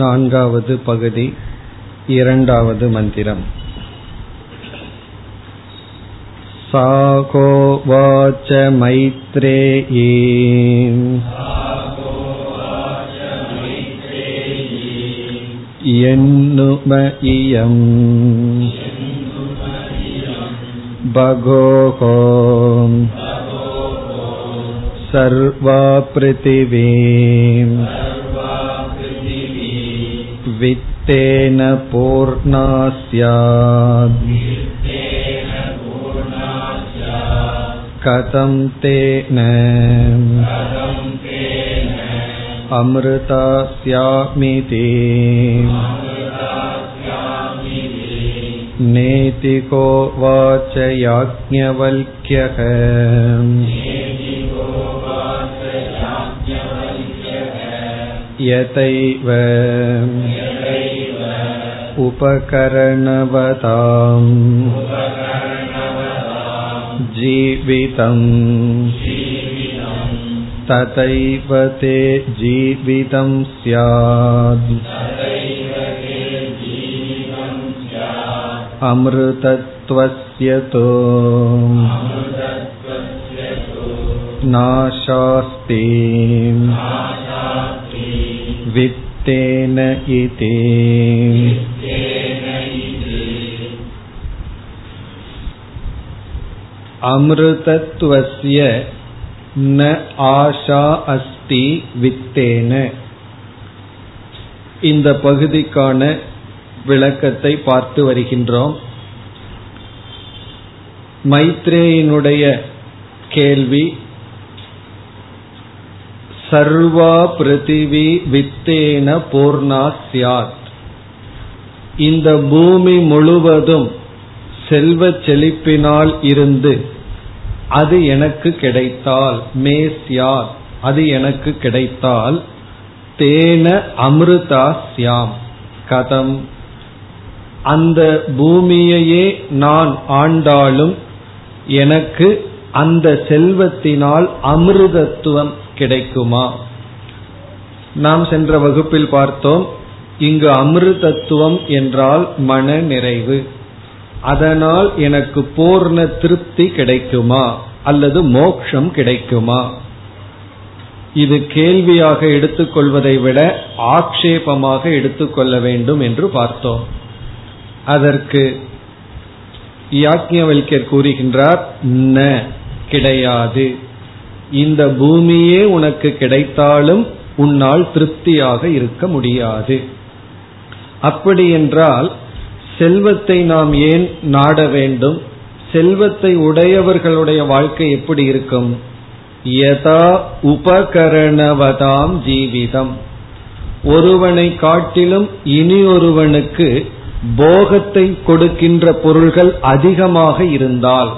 நான்காவது பகுதி, இரண்டாவது மந்திரம். சாகோ வாச்ச மைத்ரேயி யன்னுமயம் பகோகோ சர்வா ப்ருதிவே வித்தேன பூர்ணாஸ்யாத் கதம் தேன அம்ருதாஸ்யாமிதி நேதி கோ வாச யாஜ்ஞவல்க்யஹ யதைவ உபகரணவதாம் ஜீவிதம் ததைவ தே ஜீவிதம் ஸ்யாத் அம்ருதத்வஸ்யதோ நாஷாஸ்தி வித்தேன இதி. அம்ருதத்வஸ்ய ந ஆஷா அஸ்தி வித்தேன. இந்த பகுதிக்கான விளக்கத்தை பார்த்து வருகின்றோம். மைத்ரேயினுடைய கேள்வி, சர்வா பிருத்திவி வித்தேன பூர்ணா ஸ்யாத். இந்த பூமி முழுவதும் செல்வ செழிப்பினால் இருந்து அது எனக்கு கிடைத்தால், மே ஸ்யாத், அது எனக்கு கிடைத்தால், தேன அமிர்தா ஸ்யாம் கதம், அந்த பூமியையே நான் ஆண்டாலும் எனக்கு அந்த செல்வத்தினால் அமிர்தத்துவம் கிடைக்குமா? நாம் சென்ற வகுப்பில் பார்த்தோம், இங்கு அமிர்தத்துவம் என்றால் மன நிறைவு, அதனால் எனக்கு பூர்ண திருப்தி கிடைக்குமா அல்லது மோட்சம் கிடைக்குமா? இது கேள்வியாக எடுத்துக்கொள்வதை விட ஆக்ஷேபமாக எடுத்துக்கொள்ள வேண்டும் என்று பார்த்தோம். அதற்கு யாக்ஞவல்க்யர் கூறுகின்றார், ந, கிடையாது. இந்த பூமியே உனக்கு கிடைத்தாலும் உன்னால் திருப்தியாக இருக்க முடியாது. அப்படி என்றால் செல்வத்தை நாம் ஏன் நாட வேண்டும்? செல்வத்தை உடையவர்களுடைய வாழ்க்கை எப்படி இருக்கும்? யதா உபகரணவதாம் ஜீவிதம், ஒருவனை காட்டிலும் இனி ஒருவனுக்கு போகத்தை கொடுக்கின்ற பொருள்கள் அதிகமாக இருந்தால்,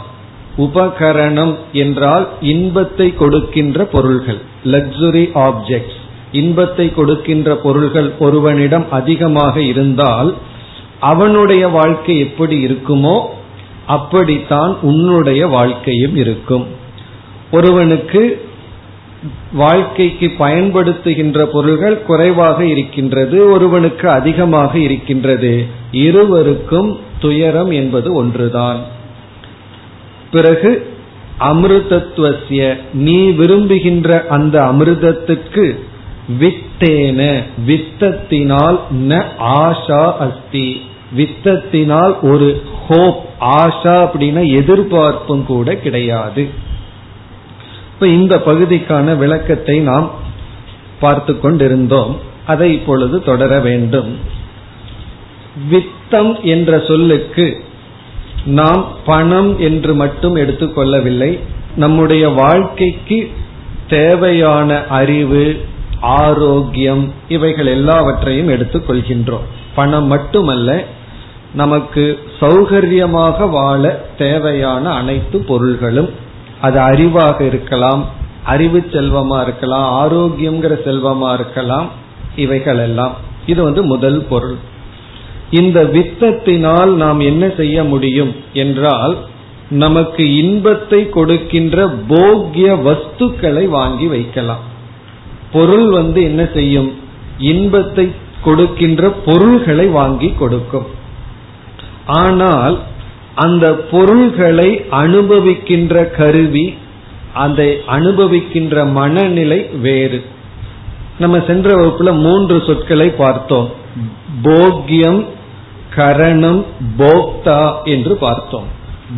உபகரணம் என்றால் இன்பத்தை கொடுக்கின்ற பொருள்கள், லக்ஸுரி ஆப்ஜெக்ட்ஸ், இன்பத்தை கொடுக்கின்ற பொருள்கள் ஒருவனிடம் அதிகமாக இருந்தால் அவனுடைய வாழ்க்கை எப்படி இருக்குமோ அப்படித்தான் உன்னுடைய வாழ்க்கையும் இருக்கும். ஒருவனுக்கு வாழ்க்கைக்கு பயன்படுத்துகின்ற பொருள்கள் குறைவாக இருக்கின்றது, ஒருவனுக்கு அதிகமாக இருக்கின்றது, இருவருக்கும் துயரம் என்பது ஒன்றுதான். பிறகு அமிர்தத்துவசிய, நீ விரும்புகின்ற அந்த அமிர்தத்துக்கு வித்தேன, வித்தத்தினால், ந ஆஷா அஸ்தி, வித்தத்தினால் ஒரு ஹோப், ஆஷா அப்படின்னா எதிர்பார்ப்பும் கூட கிடையாது. இப்ப இந்த பகுதிக்கான விளக்கத்தை நாம் பார்த்து கொண்டிருந்தோம், அதை இப்பொழுது தொடர வேண்டும். வித்தம் என்ற சொல்லுக்கு நாம் பணம் என்று மட்டும் எடுத்துக்கொள்ளவில்லை, நம்முடைய வாழ்க்கைக்கு தேவையான அறிவு, ஆரோக்கியம், இவைகள் எல்லாவற்றையும் எடுத்துக்கொள்கின்றோம். பணம் மட்டுமல்ல, நமக்கு சௌகரியமாக வாழ தேவையான அனைத்து பொருள்களும், அது அறிவாக இருக்கலாம், அறிவு செல்வமா இருக்கலாம், ஆரோக்கியம்ங்கிற செல்வமா இருக்கலாம், இவைகள் எல்லாம். இது முதல் பொருள். இந்த வித்தத்தினால் நாம் என்ன செய்ய முடியும் என்றால், நமக்கு இன்பத்தை கொடுக்கின்ற போக்கிய வஸ்துக்களை வாங்கி வைக்கலாம். பொருள் என்ன செய்யும்? இன்பத்தை கொடுக்கின்ற பொருள்களை வாங்கி கொடுக்கும். ஆனால் அந்த பொருள்களை அனுபவிக்கின்ற கருவி, அதை அனுபவிக்கின்ற மனநிலை வேறு. நம்ம சென்ற வகுப்புல 3 சொற்களை பார்த்தோம். போக்யம், கரணம், போக்தா என்று பார்த்தோம்.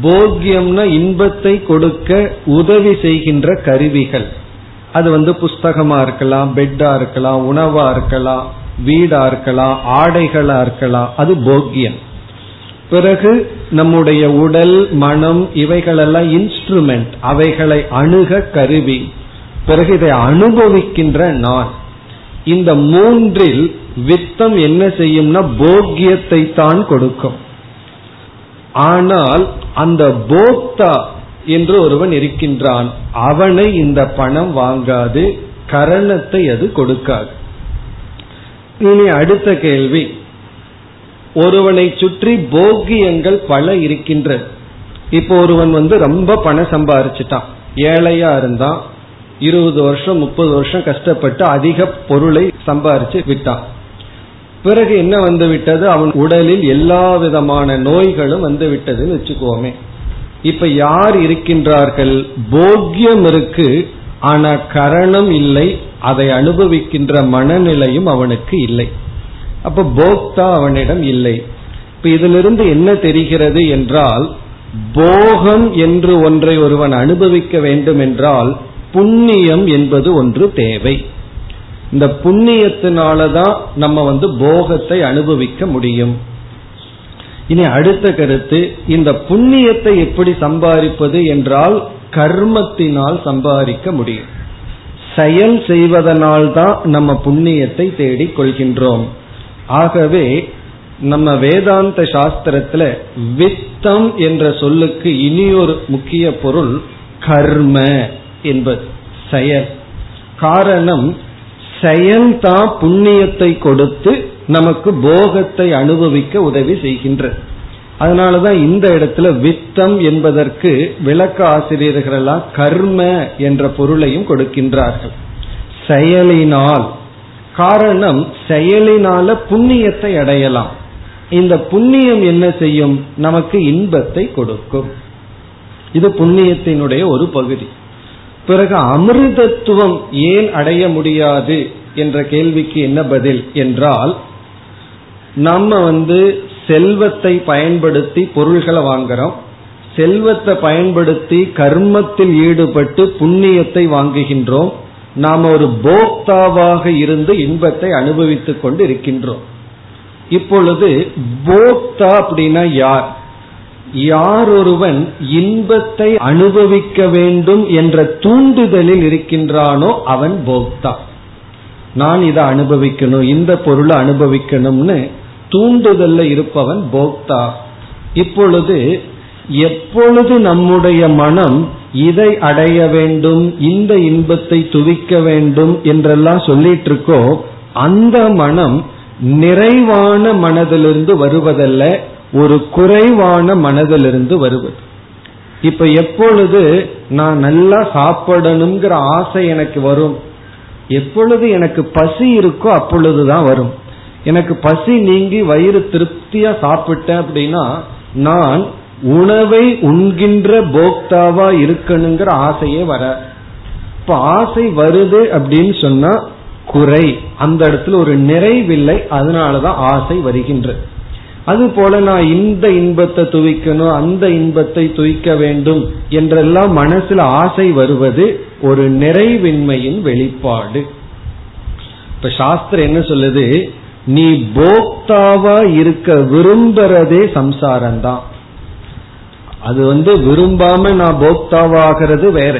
போக்யம்னா இன்பத்தை கொடுக்க உதவி செய்கின்ற கருவிகள். அது புஸ்தகமா இருக்கலாம், பெட்டா இருக்கலாம், உணவா இருக்கலாம், வீடா இருக்கலாம், ஆடைகளா இருக்கலாம். அது போக்யம். பிறகு நம்முடைய உடல், மனம் இவைகளெல்லாம் இன்ஸ்ட்ருமெண்ட், அவைகளை அணுக கருவி. பிறகு இதை அனுபவிக்கின்ற நான். இந்த மூன்றில் வித்தம் என்ன செய்யும்னா போக்யத்தை தான் கொடுக்கும். ஆனால் அந்த போக்தா என்று ஒருவன் இருக்கின்றான், அவனை இந்த பணம் வாங்காது, கரணத்தை அது கொடுக்காது. இனி அடுத்த கேள்வி, ஒருவனை சுற்றி போக்கியங்கள் பல இருக்கின்ற. இப்போ ஒருவன் ரொம்ப பணம் சம்பாரிச்சுட்டான், ஏழையா இருந்தான், 20 வருஷம் 30 வருஷம் கஷ்டப்பட்டு அதிக பொருளை சம்பாரிச்சு விட்டான். பிறகு என்ன விட்டது, அவன் உடலில் எல்லா விதமான நோய்களும் விட்டதுன்னு வச்சுக்கோமே. இப்ப யார் இருக்கின்றார்கள்? போக்கியம் இருக்கு, ஆனா கரணம் இல்லை, அதை அனுபவிக்கின்ற மனநிலையும் அவனுக்கு இல்லை. அப்ப போக்தா அவனிடம் இல்லை. இப்ப இதிலிருந்து என்ன தெரிகிறது என்றால், போகம் என்று ஒன்றை ஒருவன் அனுபவிக்க வேண்டும் என்றால் புண்ணியம் என்பது ஒன்று தேவை. இந்த புண்ணியத்தினாலதான் நம்ம போகத்தை அனுபவிக்க முடியும். இனி அடுத்த கருத்து, இந்த புண்ணியத்தை எப்படி சம்பாதிப்பது என்றால் கர்மத்தினால் சம்பாதிக்க முடியும். செயல் செய்வதனால் தான் நம்ம புண்ணியத்தை தேடிக் கொள்கின்றோம். ஆகவே நம்ம வேதாந்த சாஸ்திரத்துல வித்தம் என்ற சொல்லுக்கு இனியொரு முக்கிய பொருள் கர்ம என்பது, செயல். காரணம், செயல்தான் புண்ணியத்தை கொடுத்து நமக்கு போகத்தை அனுபவிக்க உதவி செய்கின்ற. அதனாலதான் இந்த இடத்துல வித்தம் என்பதற்கு விளக்க ஆசிரியர்களெல்லாம் கர்ம என்ற பொருளையும் கொடுக்கின்றார்கள். செயலினால், காரணம் செயலினால புண்ணியத்தை அடையலாம். இந்த புண்ணியம் என்ன செய்யும்? நமக்கு இன்பத்தை கொடுக்கும். இது புண்ணியத்தினுடைய ஒரு பகுதி. பிறகு அமிர்தத்துவம் ஏன் அடைய முடியாது என்ற கேள்விக்கு என்ன பதில் என்றால், நம்ம செல்வத்தை பயன்படுத்தி பொருள்களை வாங்குறோம், செல்வத்தை பயன்படுத்தி கர்மத்தில் ஈடுபட்டு புண்ணியத்தை வாங்குகின்றோம். நாம் ஒரு போக்தாவாக இருந்து இன்பத்தை அனுபவித்துக் கொண்டு இருக்கின்றோம். இப்பொழுது போக்தா அப்படின்னா யார்? யார் ஒருவன் இன்பத்தை அனுபவிக்க வேண்டும் என்ற தூண்டுதலில் இருக்கின்றானோ அவன் போக்தா. நான் இதை அனுபவிக்கணும், இந்த பொருளை அனுபவிக்கணும்னு தூண்டுதல்ல இருப்பவன் போக்தா. இப்பொழுது எப்பொழுது நம்முடைய மனம் இதை அடைய வேண்டும், இந்த இன்பத்தை துவிக்க வேண்டும் என்றெல்லாம் சொல்லிட்டு இருக்கோ, அந்த மனம் நிறைவான மனதிலிருந்து வருவதல்ல, ஒரு குறைவான மனதிலிருந்து வருவது. இப்ப எப்பொழுது நான் நல்லா சாப்பிடணுங்கிற ஆசை எனக்கு வரும், எப்பொழுது எனக்கு பசி இருக்கோ அப்பொழுதுதான் வரும். எனக்கு பசி நீங்கி வயிறு திருப்தியா சாப்பிட்டேன் அப்படின்னா நான் உணவை உண்கின்ற போக்தாவா இருக்கணுங்கிற ஆசையே வர. இப்ப ஆசை வருது அப்படின்னு சொன்னா குறை, அந்த இடத்துல ஒரு நிறைவில்லை, அதனாலதான் ஆசை வருகின்றது. அதுபோல நான் இந்த இன்பத்தை துவிக்கணும், அந்த இன்பத்தை துவிக்க வேண்டும் என்றெல்லாம் மனசுல ஆசை வருவது ஒரு நிறைவின்மையின் வெளிப்பாடு. இப்ப சாஸ்திரம் என்ன சொல்லுது? நீ போக்தாவா இருக்க விரும்புறதே சம்சாரம்தான். அது விரும்பாம நான் போக்தாவாகிறது வேற.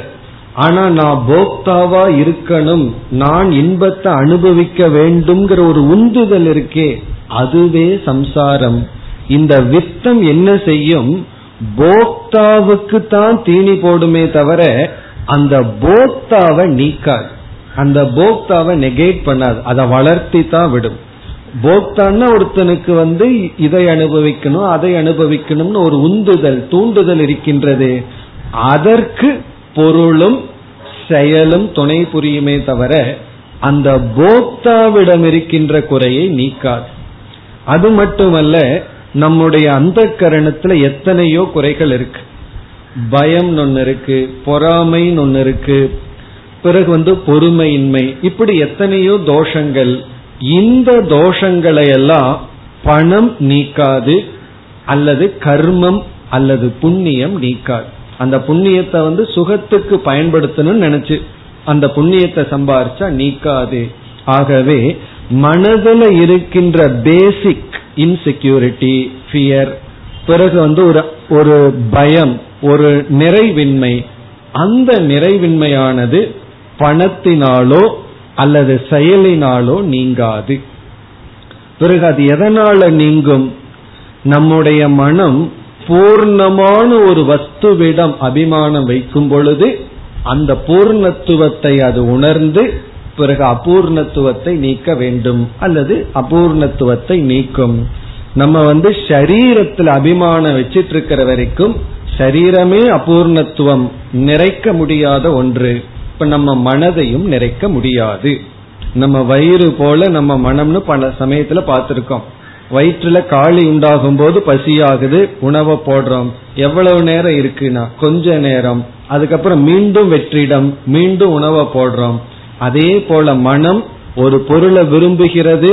ஆனா நான் போக்தாவா இருக்கணும், நான் இன்பத்தை அனுபவிக்க வேண்டும்ங்கிற ஒரு உந்துதல் இருக்கே, அதுவே சம்சாரம். இந்த வித்தம் என்ன செய்யும்? போக்தாவுக்கு தான் தீனி போடுமே தவிர அந்த போக்தாவை நீக்காது, அந்த போக்தாவை நெகேட் பண்ணாது, அதை வளர்த்தி தான் விடும். போக்தான்னா ஒருத்தனுக்கு இதை அனுபவிக்கணும் அதை அனுபவிக்கணும்னு ஒரு உந்துதல், தூண்டுதல் இருக்கின்றது. அதற்கு பொருளும் செயலும் துணை புரியுமே தவிர அந்த போக்தாவிடம் இருக்கின்ற குறையை நீக்காது. அது மட்டுமல்ல, நம்முடைய அந்த கரணத்துல எத்தனையோ குறைகள் இருக்கு. பயம் ஒன்னு இருக்கு, பொறாமைன்னு ஒன்னு இருக்கு, பிறகு பொறுமையின்மை, இப்படி எத்தனையோ தோஷங்கள். இந்த தோஷங்களை எல்லாம் பணம் நீக்காது, அல்லது கர்மம் அல்லது புண்ணியம் நீக்காது. அந்த புண்ணியத்தை சுகத்துக்கு பயன்படுத்தணும்னு நினைச்சு அந்த புண்ணியத்தை சம்பாரிச்சா நீக்காது. ஆகவே மனதில் இருக்கின்ற பேசிக் இன்செக்யூரிட்டி, ஃபியர், பிறகு ஒரு பயம், ஒரு நிறைவின்மை, அந்த நிறைவின்மையானது பணத்தினாலோ அல்லது செயலினாலோ நீங்காது. பிறகு அது எதனால நீங்கும்? நம்முடைய மனம் பூர்ணமான ஒரு வஸ்துவிடம் அபிமானம் வைக்கும் பொழுது அந்த பூர்ணத்துவத்தை அது உணர்ந்து பிறகு அபூர்ணத்துவத்தை நீக்க வேண்டும், அல்லது அபூர்ணத்துவத்தை நீக்கும். நம்ம சரீரத்தில் அபிமானம் வச்சிட்டு இருக்கிற வரைக்கும் சரீரமே அபூர்ணத்துவம், நிறைக்க முடியாத ஒன்று. இப்ப நம்ம மனதையும் நிறைக்க முடியாது. நம்ம வயிறு போல நம்ம மனம்னு பல சமயத்துல பார்த்திருக்கோம். வயிற்றுல காளி உண்டாகும் போது பசியாகுது, உணவை போடுறோம். எவ்வளவு நேரம் இருக்குன்னா கொஞ்ச நேரம், அதுக்கப்புறம் மீண்டும் வெற்றிடம், மீண்டும் உணவை போடுறோம். அதே போல மனம் ஒரு பொருளை விரும்புகிறது,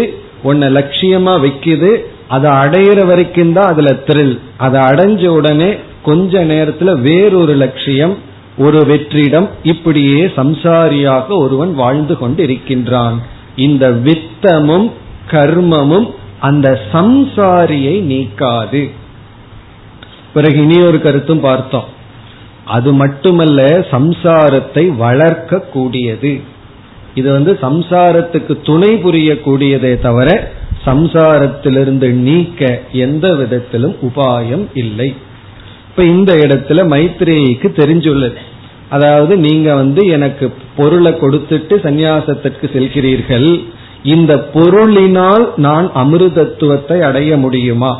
ஒன்ன லட்சியமா வைக்குது, அதை அடையிற வரைக்கும் தான் அதுல த்ரில். அதை அடைஞ்ச உடனே கொஞ்ச நேரத்துல வேறொரு லட்சியம், ஒரு வெற்றிடம், இப்படியே சம்சாரியாக ஒருவன் வாழ்ந்து கொண்டு இருக்கின்றான். இந்த வித்தமும் கர்மமும் அந்த சம்சாரியை நீக்காது. பிறகு இனி ஒரு கருத்தும் பார்த்தோம். அது மட்டுமல்ல, சம்சாரத்தை வளர்க்க கூடியது. இது சம்சாரத்துக்கு துணை புரிய கூடியதே தவிர சம்சாரத்திலிருந்து நீக்க எந்த விதத்திலும் உபாயம் இல்லை. இப்ப இந்த இடத்துல மைத்ரேயிக்கு தெரிஞ்சுள்ளது, அதாவது நீங்க எனக்கு பொருளை கொடுத்துட்டு சந்நியாசத்திற்கு செல்கிறீர்கள், இந்த பொருளினால் நான் அமிர்தத்துவத்தை அடைய முடியுமா?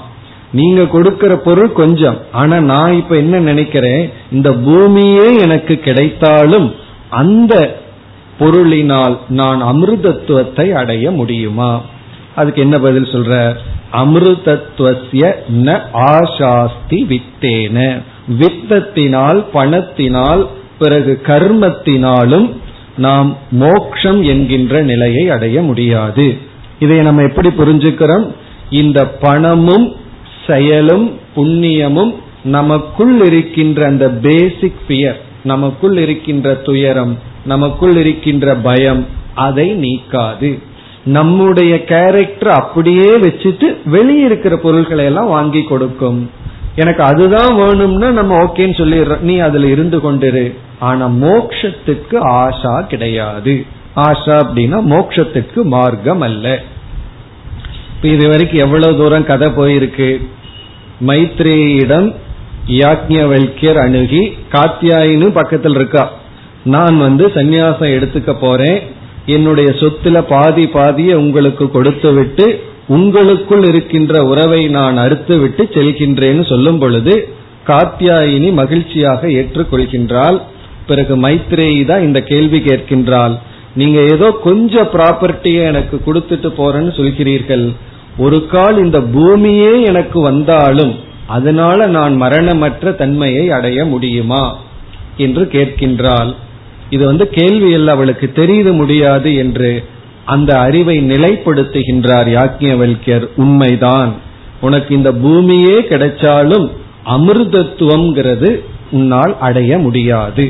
நீங்க கொடுக்கிற பொருள் கொஞ்சம், ஆனா நான் இப்ப என்ன நினைக்கிறேன், இந்த பூமியே எனக்கு கிடைத்தாலும் அந்த பொருளினால் நான் அமிர்தத்துவத்தை அடைய முடியுமா? அதுக்கு என்ன பதில் சொல்ற? அமிர்தத்துவஸ்ய ந ஆசாஸ்தி வித்தேன. வித்தத்தினால், பணத்தினால், பிறகு கர்மத்தினாலும் நாம் மோக்ஷம் என்கின்ற நிலையை அடைய முடியாது. இதை நம்ம எப்படி புரிஞ்சுக்கிறோம்? இந்த பணமும் செயலும் புண்ணியமும் நமக்குள் இருக்கின்ற அந்த பேசிக் ஃபியர், நமக்குள் இருக்கின்ற துயரம், நமக்குள் இருக்கின்ற பயம், அதை நீக்காது. நம்முடைய கேரக்டர் அப்படியே வச்சுட்டு வெளியிருக்கிற பொருள்களை எல்லாம் வாங்கி கொடுக்கும். எனக்கு அதுதான் வேணும்னா நம்ம ஓகேன்னு சொல்லிடுறோம், நீ அதுல இருந்து கொண்டிரு. ஆனா மோக்ஷத்துக்கு ஆசா கிடையாது. ஆசா அப்படின்னா மோக்ஷத்துக்கு மார்க்கம் அல்ல. இது வரைக்கும் எவ்வளவு தூரம் கதை போயிருக்கு? மைத்ரேயிடம் யாக்ஞவல்யர் அணுகி, காத்தியாயினு பக்கத்தில் இருக்கா, நான் சந்நியாசம் எடுத்துக்க போறேன், என்னுடைய சொத்துல பாதி பாதியை உங்களுக்கு கொடுத்து விட்டு உங்களுக்குள் இருக்கின்ற உறவை நான் அறுத்து விட்டு செல்கின்றேன்னு சொல்லும் பொழுது காத்தியாயினி மகிழ்ச்சியாக ஏற்றுக்கொள்கின்றாள். பிறகு மைத்ரேயி தான் இந்த கேள்வி கேட்கின்றாள், நீங்க ஏதோ கொஞ்சம் ப்ராப்பர்ட்டியை எனக்கு கொடுத்துட்டு போறேன்னு சொல்கிறீர்கள், ஒரு கால் இந்த பூமியே எனக்கு வந்தாலும் அதனால நான் மரணமற்ற தன்மையை அடைய முடியுமா என்று கேட்கின்றாள். இது கேள்வி அல்ல, அவளுக்கு தெரிய முடியாது என்று அந்த அறிவை நிலைப்படுத்துகின்றார் யாக்ஞவல்யர். உண்மைதான், உனக்கு இந்த பூமியே கிடைச்சாலும் அமிர்தத்துவம்ங்கிறது உன்னால் அடைய முடியாது.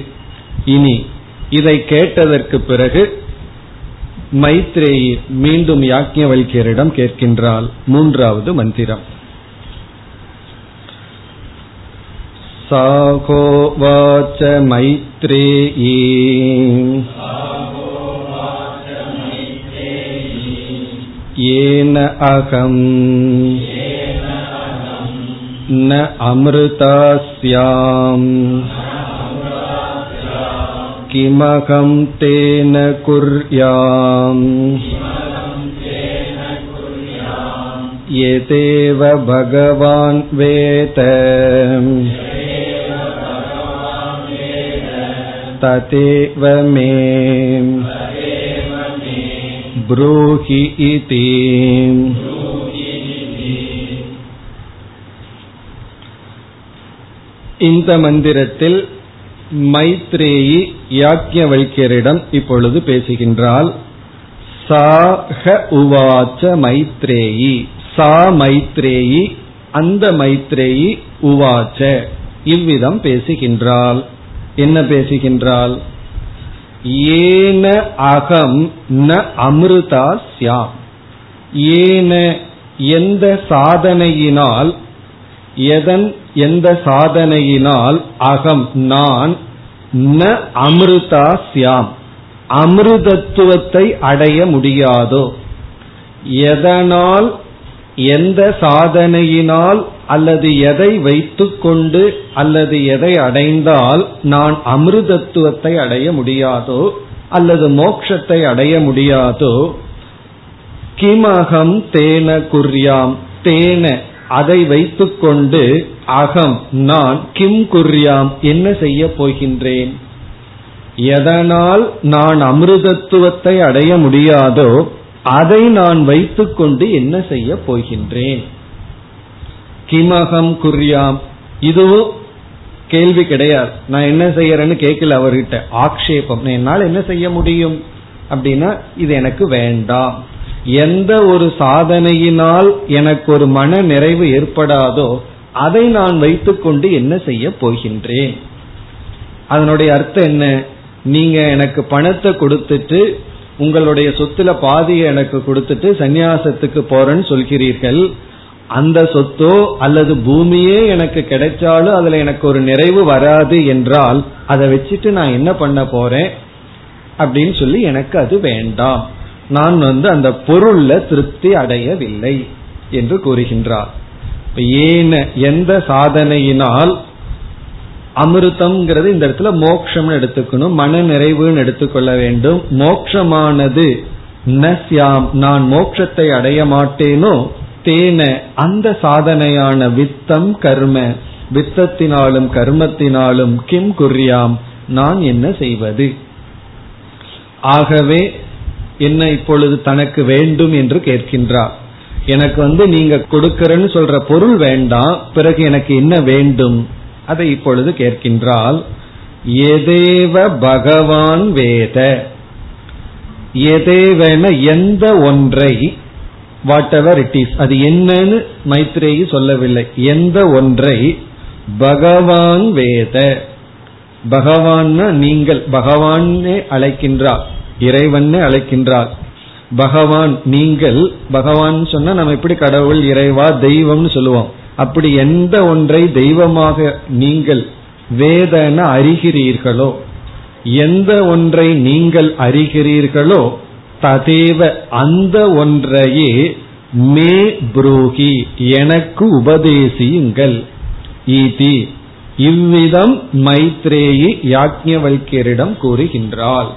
இனி இதை கேட்டதற்கு பிறகு மைத்ரேயி மீண்டும் யாக்ஞவல்யரிடம் கேட்கின்றாள். மூன்றாவது மந்திரம் சாகோவாச்ச மைத்ரேயி ஏன அகம் ந அமிர்தாஸ்யாம் கிமகம் தேன குர்யாம் யதேவ பகவான் வேத ததேவ மே ப்ரூஹி இதி. இந்த மந்திரத்தில் மைத்ரேயி யாக்ஞவல்கியரிடம் இப்பொழுது பேசுகின்றாள். சாஹ உவாச்ச மைத்ரேயி, சா மைத்ரேயி, அந்த மைத்ரேயி உவாச்ச இவ்விதம் பேசுகின்றாள். என்ன பேசுகின்றாள்? ஏன அகம் ந அமிர்தாஸ்யாம். ஏன எந்த சாதனையினால், எதன் எந்த சாதனையினால், அகம் நான், ந அமிர்தாஸ்யாம் அமிர்தத்துவத்தை அடைய முடியாதோ. எதனால், எந்த சாதனையினால், அல்லது எதை வைத்துக்கொண்டு, அல்லது எதை அடைந்தால் நான் அமிர்தத்துவத்தை அடைய முடியாதோ அல்லது மோட்சத்தை அடைய முடியாதோ. கிமகம் தேன குர்யாம், தேன அதை வைத்துக்கொண்டு அகம் நான், கிம் குர்யாம் என்ன செய்ய போகின்றேன். எதனால் நான் அமிர்தத்துவத்தை அடைய முடியாதோ அதை நான் வைத்துக்கொண்டு என்ன செய்ய போகின்றேன். கிமகம் குர்யாம், இதுவும் கேள்வி கிடையாது. நான் என்ன செய்யறேன்னு கேட்கல அவர்கிட்ட, ஆக்ஷேபம். என்னால் என்ன செய்ய முடியும் அப்படின்னா இது எனக்கு வேண்டாம். எந்த ஒரு சாதனையினால் எனக்கு ஒரு மன நிறைவு ஏற்படாதோ அதை நான் வைத்துக்கொண்டு என்ன செய்ய போகின்றேன். அதனுடைய அர்த்தம் என்ன? நீங்க எனக்கு பணத்தை கொடுத்துட்டு உங்களுடைய சொத்துல பாதியை எனக்கு கொடுத்துட்டு சந்நியாசத்துக்கு போறேன்னு சொல்கிறீர்கள். அந்த சொத்தோ அல்லது பூமியே எனக்கு கிடைச்சாலும் அதுல எனக்கு ஒரு நிறைவு வராது என்றால் அதை வச்சுட்டு நான் என்ன பண்ண போறேன் அப்படின்னு சொல்லி எனக்கு அது வேண்டாம். நான் அந்த பொருள்ல திருப்தி அடையவில்லை என்று கூறுகின்றார். ஏன எந்த சாதனையினால், அமிர்தம்ங்கிறது இந்த இடத்துல மோட்சம்னு எடுத்துக்கணும், மன நிறைவுன்னு எடுத்துக்கொள்ள வேண்டும். மோட்சமானது நஸ்யாம் நான் மோட்சத்தை அடைய மாட்டேனோ. தேன அந்த சாதனையான வித்தம் கர்ம, வித்தத்தினாலும் கர்மத்தினாலும் கிம் குர்யாம் நான் என்ன செய்வது. ஆகவே என்ன இப்பொழுது தனக்கு வேண்டும் என்று கேட்கின்றார். எனக்கு நீங்க கொடுக்கறன்னு சொல்ற பொருள் வேண்டாம், பிறகு எனக்கு என்ன வேண்டும் அதை இப்பொழுது கேட்கின்றால். எதேவ பகவான் வேத, எதேவன எந்த ஒன்றை, வாட் எவர் இட் இஸ், அது என்னன்னு மைத்ரேயி சொல்லவில்லை. எந்த ஒன்றை பகவான் வேத, பகவான்னா நீங்கள், பகவானே அழைக்கின்றார், இறைவனே அழைக்கின்றார். பகவான் நீங்கள், பகவான் சொன்னா நம்ம எப்படி கடவுள் இறைவா தெய்வம்னு சொல்லுவோம், அப்படி எந்த ஒன்றை தெய்வமாக நீங்கள் வேதனை அறிகிறீர்களோ, எந்த ஒன்றை நீங்கள் அறிகிறீர்களோ, ததேவ அந்த ஒன்றையே மே புரோகி எனக்கு உபதேசியுங்கள். ஈதி இவ்விதம் மைத்ரேயி யாக்ஞவல்கியரிடம் கூறுகின்றாள்.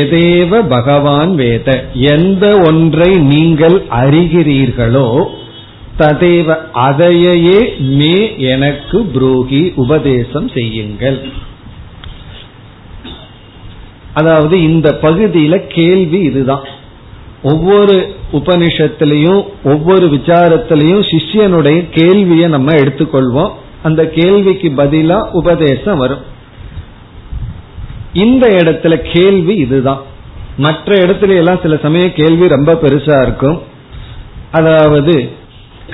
எதேவ பகவான் வேத எந்த ஒன்றை நீங்கள் அறிகிறீர்களோ, ததேவ அதையே மே எனக்கு புரோகி உபதேசம் செய்யுங்கள். அதாவது இந்த பகுதியில கேள்வி இதுதான். ஒவ்வொரு உபனிஷத்திலையும் ஒவ்வொரு விசாரத்திலையும் சிஷ்யனுடைய கேள்வியை நம்ம எடுத்துக்கொள்வோம். அந்த கேள்விக்கு பதிலா உபதேசம் வரும். இந்த இடத்துல கேள்வி இதுதான். மற்ற இடத்துல எல்லாம் சில சமய கேள்வி ரொம்ப பெருசா இருக்கும். அதாவது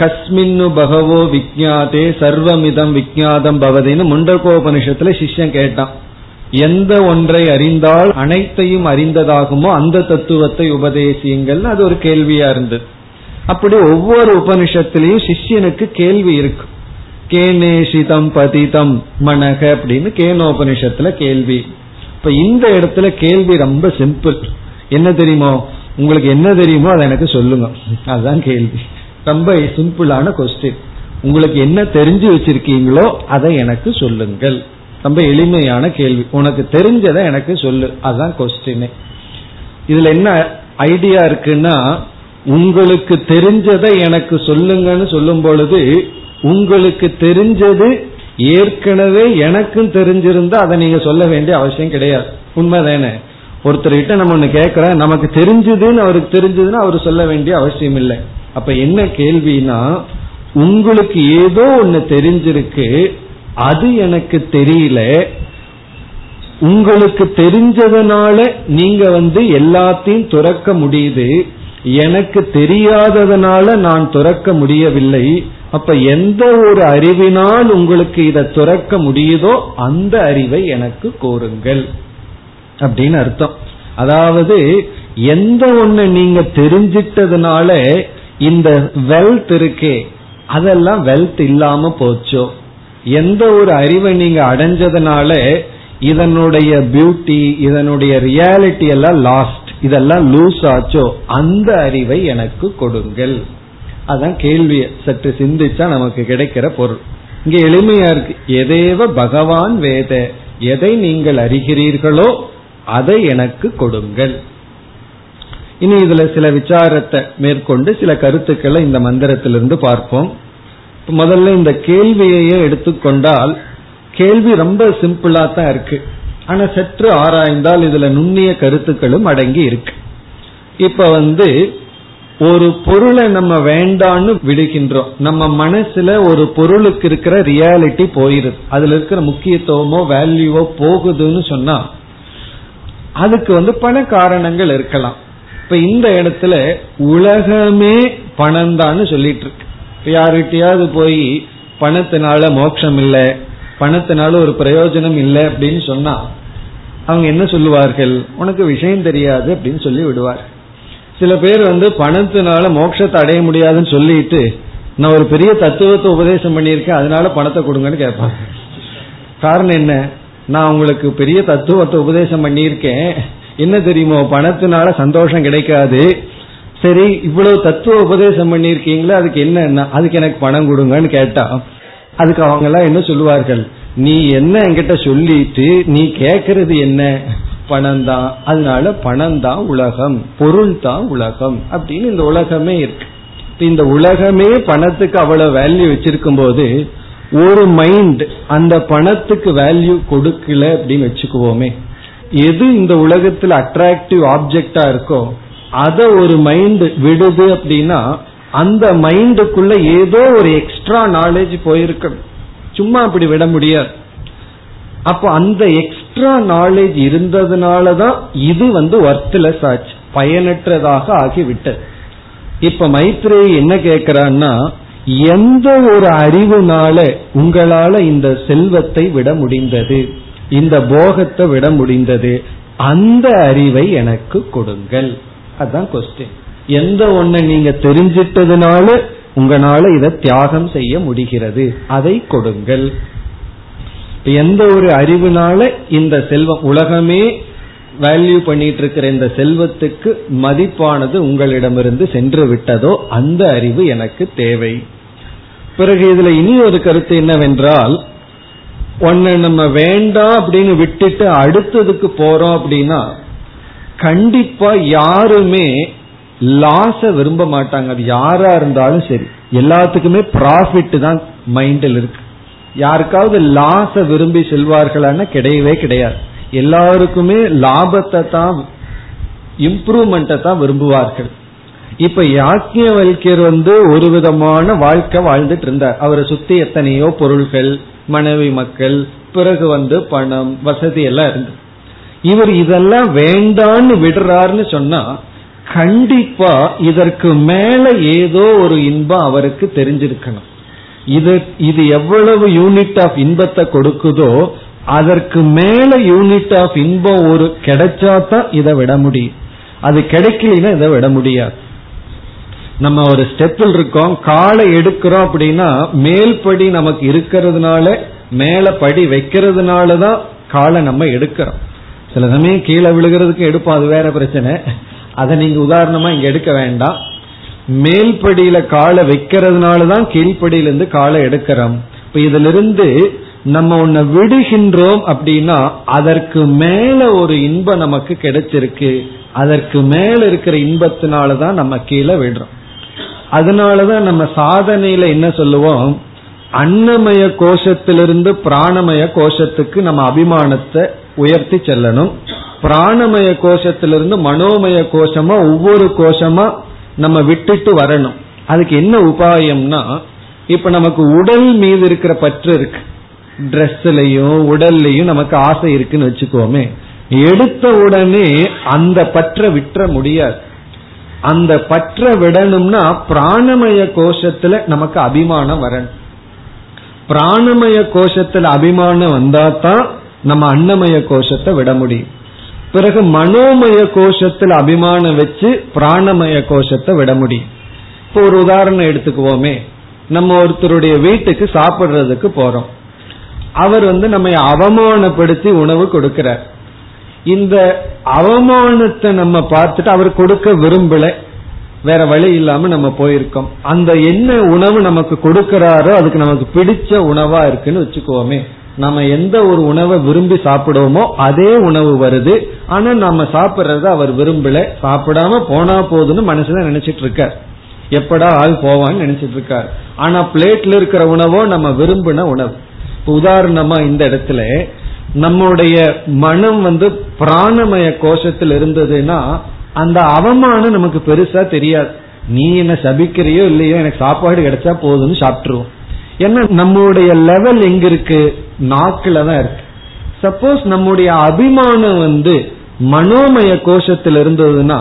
கஸ்மின்னு பகவோ விஜ்ஞாதே சர்வமிதம் விஜ்ஞாதம் பவதின்னு முண்டகோபனிஷத்துல சிஷ்யன் கேட்டான். எந்த ஒன்றை அறிந்தால் அனைத்தையும் அறிந்ததாகுமோ அந்த தத்துவத்தை உபதேசியுங்கள், அது ஒரு கேள்வியா இருந்தது. அப்படி ஒவ்வொரு உபனிஷத்திலையும் சிஷ்யனுக்கு கேள்வி இருக்கும். கேனேஷிதம் பதிதம் மனக அப்படின்னு கேனோபனிஷத்துல கேள்வி. இப்ப இந்த இடத்துல கேள்வி ரொம்ப சிம்பிள். என்ன தெரியுமோ, உங்களுக்கு என்ன தெரியுமோ அதை எனக்கு சொல்லுங்க, அதுதான் கேள்வி. ரொம்ப சிம்பிளான கொஸ்டின். உங்களுக்கு என்ன தெரிஞ்சு வச்சிருக்கீங்களோ அதை எனக்கு சொல்லுங்கள். ரொம்ப எளிமையான கேள்வி. உனக்கு தெரிஞ்சதை எனக்கு சொல்லு, அதுதான் கொஸ்டின். இதுல என்ன ஐடியா இருக்குன்னா, உங்களுக்கு தெரிஞ்சதை எனக்கு சொல்லுங்கன்னு சொல்லும் பொழுது உங்களுக்கு தெரிஞ்சது ஏற்கனவே எனக்கும் தெரிஞ்சிருந்தா அதை நீங்க சொல்ல வேண்டிய அவசியம் கிடையாது. உண்மைதானே? ஒருத்தர் கிட்ட நம்ம ஒண்ணு கேட்கிறோம், நமக்கு தெரிஞ்சதுன்னு அவருக்கு தெரிஞ்சதுன்னு அவரு சொல்ல வேண்டிய அவசியம் இல்லை. அப்ப என்ன கேள்வினா, உங்களுக்கு ஏதோ ஒண்ணு தெரிஞ்சிருக்கு, அது எனக்கு தெரியல, உங்களுக்கு தெரிஞ்சதுனால நீங்க எல்லாத்தையும் துறக்க முடியுது, எனக்கு தெரியாததுனால நான் துறக்க முடியவில்லை. அப்ப எந்த ஒரு அறிவினால் உங்களுக்கு இதை துறக்க முடியுதோ அந்த அறிவை எனக்கு கோருங்கள் அப்படின்னு அர்த்தம். அதாவது எந்த ஒண்ணு நீங்க தெரிஞ்சிட்டதுனால இந்த வெல்த் இருக்கே அதெல்லாம் வெல்த் இல்லாம போச்சோ, எந்த ஒரு அறிவை நீங்க அடைஞ்சதுனால இதனுடைய பியூட்டி இதனுடைய ரியாலிட்டி எல்லாம் லாஸ்ட், இதெல்லாம் லூஸ் ஆச்சோ, அந்த அறிவை எனக்கு கொடுங்கள். அதான் கேள்விய சற்று சிந்திச்சா நமக்கு கிடைக்கிற பொருள். இங்க எளிமையா இருக்கு, எதேவ பகவான் வேத, எதை நீங்கள் அறிகிறீர்களோ அதை எனக்கு கொடுங்கள். இனி இதுல சில விசாரத்தை மேற்கொண்டு சில கருத்துக்களை இந்த மந்திரத்திலிருந்து பார்ப்போம். முதல்ல இந்த கேள்வியையே எடுத்துக்கொண்டால் கேள்வி ரொம்ப சிம்பிளா தான் இருக்கு, ஆனா சற்று ஆராய்ந்தால் இதுல நுண்ணிய கருத்துக்களும் அடங்கி இருக்கு. இப்ப ஒரு பொருளை நம்ம வேண்டான்னு விடுகின்றோம், நம்ம மனசுல ஒரு பொருளுக்கு இருக்கிற ரியாலிட்டி போயிருது, அதுல இருக்கிற முக்கியத்துவமோ வேல்யூவோ போகுதுன்னு சொன்னா அதுக்கு பண காரணங்கள் இருக்கலாம். இப்ப இந்த இடத்துல உலகமே பணம் தான்னு சொல்லிட்டு இருக்கு. இப்ப யாருகிட்டையாவது போய் பணத்தினால மோட்சம் இல்லை, பணத்தினால ஒரு பிரயோஜனம் இல்லை அப்படின்னு சொன்னா அவங்க என்ன சொல்லுவார்கள், உனக்கு விஷயம் தெரியாது அப்படின்னு சொல்லி விடுவார். சில பேர் பணத்தினால மோட்சத்தை அடைய முடியாதுன்னு சொல்லிட்டு நான் ஒரு பெரிய தத்துவத்தை உபதேசம் பண்ணியிருக்கேன் அதனால பணத்தை கொடுங்கன்னு கேட்பாங்க. காரணம் என்ன, நான் உங்களுக்கு பெரிய தத்துவத்தை உபதேசம் பண்ணியிருக்கேன், என்ன தெரியுமோ பணத்தினால சந்தோஷம் கிடைக்காது, சரி இவ்வளவு தத்துவ உபதேசம் பண்ணியிருக்கீங்களா அதுக்கு என்ன, அதுக்கு எனக்கு பணம் கொடுங்கன்னு கேட்டா அதுக்கு அவங்க எல்லாம் என்ன சொல்லுவார்கள், நீ என்ன என்கிட்ட சொல்லிட்டு நீ கேட்கறது என்ன, பணம் தான், அதனால பணம் தான் உலகம், பொருள் தான் உலகம் அப்படின்னு இந்த உலகமே இருக்கு. இந்த உலகமே பணத்துக்கு அவ்வளவு வேல்யூ வச்சிருக்கும் போது ஒரு மைண்ட் அந்த பணத்துக்கு வேல்யூ கொடுக்கல அப்படின்னு வச்சுக்குவோமே, எது இந்த உலகத்துல அட்ராக்டிவ் ஆப்ஜெக்டா இருக்கோ அதை ஒரு மைண்ட் விடுது அப்படின்னா அந்த மைண்டுக்குள்ள ஏதோ ஒரு எக்ஸ்ட்ரா நாலேஜ் போயிருக்கும், சும்மா அப்படி விட முடியாது. அப்போ அந்த எக்ஸ்ட்ரா நாலேஜ் இருந்ததுனாலதான் இது வர்த்லெஸ் ஆச்சு, பயனற்றதாக ஆகிவிட்டது. இப்ப மைத்ரேயி என்ன கேக்குறான்னா, எந்த ஒரு அறிவுனால உங்களால இந்த செல்வத்தை விட முடிந்தது, இந்த போகத்தை விட முடிந்தது, அந்த அறிவை எனக்கு கொடுங்கள். அதான் கொஸ்டின். எந்த ஒண்ணு நீங்க தெரிஞ்சிட்டதுனால உங்களால இதை தியாகம் செய்ய முடிகிறது அதை கொடுங்கள். எந்த ஒரு அறிவுனால இந்த செல்வம் உலகமே வேல்யூ பண்ணிட்டு இருக்கிற இந்த செல்வத்துக்கு மதிப்பானது உங்களிடமிருந்து சென்று விட்டதோ அந்த அறிவு எனக்கு தேவை. பிறகு இதுல இனி ஒரு கருத்து என்னவென்றால், ஒன்னு நம்ம வேண்டாம் அப்படின்னு விட்டுட்டு அடுத்ததுக்கு போறோம் அப்படின்னா கண்டிப்பா யாருமே லாஸ விரும்ப மாட்டாங்க. அது யாரா இருந்தாலும் சரி, எல்லாத்துக்குமே ப்ராஃபிட் தான் மைண்டில் இருக்கு. யாருக்காவது லாஸ விரும்பி செல்வார்களான்னு கிடையவே கிடையாது. எல்லாருக்குமே லாபத்தை தான், இம்ப்ரூவ்மெண்ட்டை தான் விரும்புவார்கள். இப்ப யாஜ்ஞவல்கியர் ஒரு விதமான வாழ்க்கை வாழ்ந்துட்டு இருந்தார். அவரை சுத்தி எத்தனையோ பொருள்கள், மனைவி, மக்கள், பிறகு பணம், வசதி எல்லாம் இருந்து இவர் இதெல்லாம் வேண்டான்னு விடுறாருன்னு சொன்னா கண்டிப்பா இதற்கு மேல ஏதோ ஒரு இன்பம் அவருக்கு தெரிஞ்சிருக்கணும். இது எவ்வளவு யூனிட் ஆஃப் இன்பத்தை கொடுக்குதோ அதற்கு மேல யூனிட் ஆஃப் இன்பம் ஒரு கிடைச்சாதான் இதை விட முடியும். அது கிடைக்கலன்னா இதை விட முடியாது. நம்ம ஒரு ஸ்டெப்பில் இருக்கோம், காலை எடுக்கிறோம் அப்படின்னா மேல்படி நமக்கு இருக்கிறதுனால, மேல படி வைக்கிறதுனாலதான் காலை நம்ம எடுக்கிறோம். சில சமயம் கீழே விழுகிறதுக்கு எடுப்போம், அது வேற பிரச்சனை, அதை நீங்க உதாரணமா இங்க எடுக்க வேண்டாம். மேல்படியில காலை வைக்கிறதுனாலதான் கீழ்படியிலிருந்து காலை எடுக்கிறோம். இப்ப இதுல இருந்து நம்ம ஒன்ன விடுகின்றோம் அப்படின்னா அதற்கு மேல ஒரு இன்பம் நமக்கு கிடைச்சிருக்கு, அதற்கு மேல இருக்கிற இன்பத்தினாலதான் நம்ம கீழே விடுறோம். அதனாலதான் நம்ம சாதனையில என்ன சொல்லுவோம், அன்னமய கோஷத்திலிருந்து பிராணமய கோஷத்துக்கு நம்ம அபிமானத்தை உயர்த்தி செல்லணும், பிராணமய கோஷத்திலிருந்து மனோமய கோஷமா ஒவ்வொரு கோஷமா நம்ம விட்டுட்டு வரணும். அதுக்கு என்ன உபாயம்னா, இப்ப நமக்கு உடல் மீது இருக்கிற பற்று இருக்கு, ட்ரெஸ்லயும் உடல்லையும் நமக்கு ஆசை இருக்குன்னு வச்சுக்கோமே, எடுத்த உடனே அந்த பற்ற விற்ற முடியாது. அந்த பற்ற விடணும்னா பிராணமய கோஷத்துல நமக்கு அபிமானம் வரணும். பிராணமய கோஷத்துல அபிமானம் வந்தாதான் நம்ம அன்னமய கோஷத்தை விட முடியும். பிறகு மனோமய கோஷத்துல அபிமானம் வச்சு பிராணமய கோஷத்தை விட முடியும். இப்போ ஒரு உதாரணம் எடுத்துக்குவோமே, நம்ம ஒருத்தருடைய வீட்டுக்கு சாப்பிடுறதுக்கு போறோம், அவர் நம்ம அவமானப்படுத்தி உணவு கொடுக்கிறார். இந்த அவமானத்தை நம்ம பார்த்துட்டு அவர் கொடுக்க விரும்பல, வேற வழி இல்லாம நம்ம போயிருக்கோம். அந்த என்ன உணவு நமக்கு கொடுக்கிறாரோ அதுக்கு நமக்கு பிடிச்ச உணவா இருக்குன்னு வச்சுக்கோமே, நம்ம எந்த ஒரு உணவை விரும்பி சாப்பிடுவோமோ அதே உணவு வருது. ஆனா நம்ம சாப்பிட்றத அவர் விரும்பல, சாப்பிடாம போனா போதுன்னு மனசுல நினைச்சிட்டு இருக்கார், எப்படா ஆள் போவான்னு நினைச்சிட்டு இருக்காரு. ஆனா பிளேட்ல இருக்கிற உணவோ நம்ம விரும்பின உணவு. உதாரணமா இந்த இடத்துல நம்முடைய மனம் பிராணமய கோஷத்தில் இருந்ததுன்னா அந்த அவமானம் நமக்கு பெருசா தெரியாது. நீ என்ன சபிக்கிறியோ இல்லையோ எனக்கு சாப்பாடு கிடைச்சா போதும்னு சாப்பிட்டுருவோம். ஏன்னா நம்முடைய லெவல் எங்க இருக்கு, நாக்குல தான் இருக்கு. சப்போஸ் நம்முடைய அபிமானம் மனோமய கோஷத்தில் இருந்ததுன்னா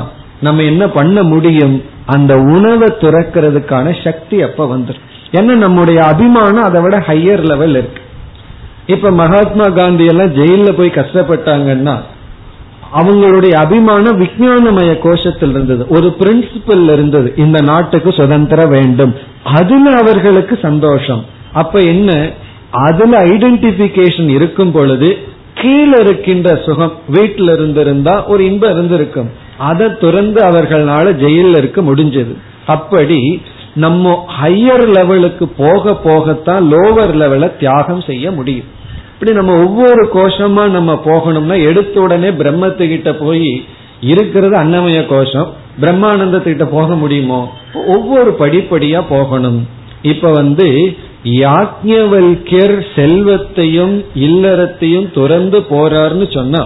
நம்ம என்ன பண்ண முடியும், அந்த உணவை துறக்கிறதுக்கான சக்தி அப்ப வந்துடும். ஏன்னா நம்முடைய அபிமானம் அதை விட ஹையர் லெவல் இருக்கு. இப்ப மகாத்மா காந்தி எல்லாம் ஜெயில போய் கஷ்டப்பட்டாங்கன்னா அவங்களுடைய அபிமானம் விஞ்ஞானமய கோஷத்தில் இருந்தது, ஒரு பிரின்சிபல் இருந்தது, இந்த நாட்டுக்கு சுதந்திரம் வேண்டும், அதுல அவர்களுக்கு சந்தோஷம். அப்ப என்ன, அதுல ஐடென்டிபிகேஷன் இருக்கும் பொழுது கீழே இருக்கின்ற சுகம் வீட்டில இருந்திருந்தா ஒரு இன்பம் இருந்திருக்கும், அதை துறந்து அவர்களால ஜெயில இருக்க முடிஞ்சது. அப்படி நம்ம ஹையர் லெவலுக்கு போக போகத்தான் லோவர் லெவல தியாகம் செய்ய முடியும். இப்படி நம்ம ஒவ்வொரு கோஷமா நம்ம போகணும்னா எடுத்த உடனே பிரம்மத்துக்கிட்ட போய் இருக்கிறது அன்னமய கோஷம், பிரம்மானந்தத்துக்கிட்ட போக முடியுமோ, ஒவ்வொரு படிப்படியா போகணும். இப்ப யாஜ்ஞவல்யர் செல்வத்தையும் இல்லறத்தையும் துறந்து போறாருன்னு சொன்னா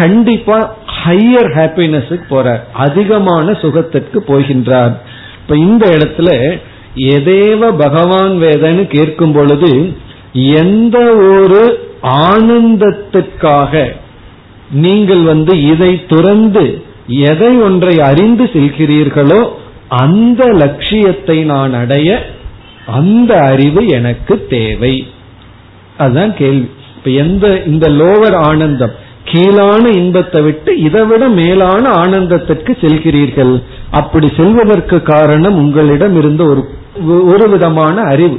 கண்டிப்பா ஹையர் ஹாப்பினஸுக்கு போறார், அதிகமான சுகத்திற்கு போகின்றார். இப்ப இந்த இடத்துல எதேவ பகவான் வேதன்னு கேட்கும் பொழுது எந்த ஒரு ஆனந்தத்திற்காக நீங்கள் இதை துறந்து எதை ஒன்றை அறிந்து செல்கிறீர்களோ அந்த லட்சியத்தை நான் அடைய அந்த அறிவு எனக்கு தேவை. அதுதான் கேள்வி. இப்ப இந்த லோவர் ஆனந்தம் கீழான இன்பத்தை விட்டு இதை விட மேலான ஆனந்தத்திற்கு செல்கிறீர்கள். அப்படி செல்வதற்கு காரணம் உங்களிடம் இருந்த ஒரு விதமான அறிவு.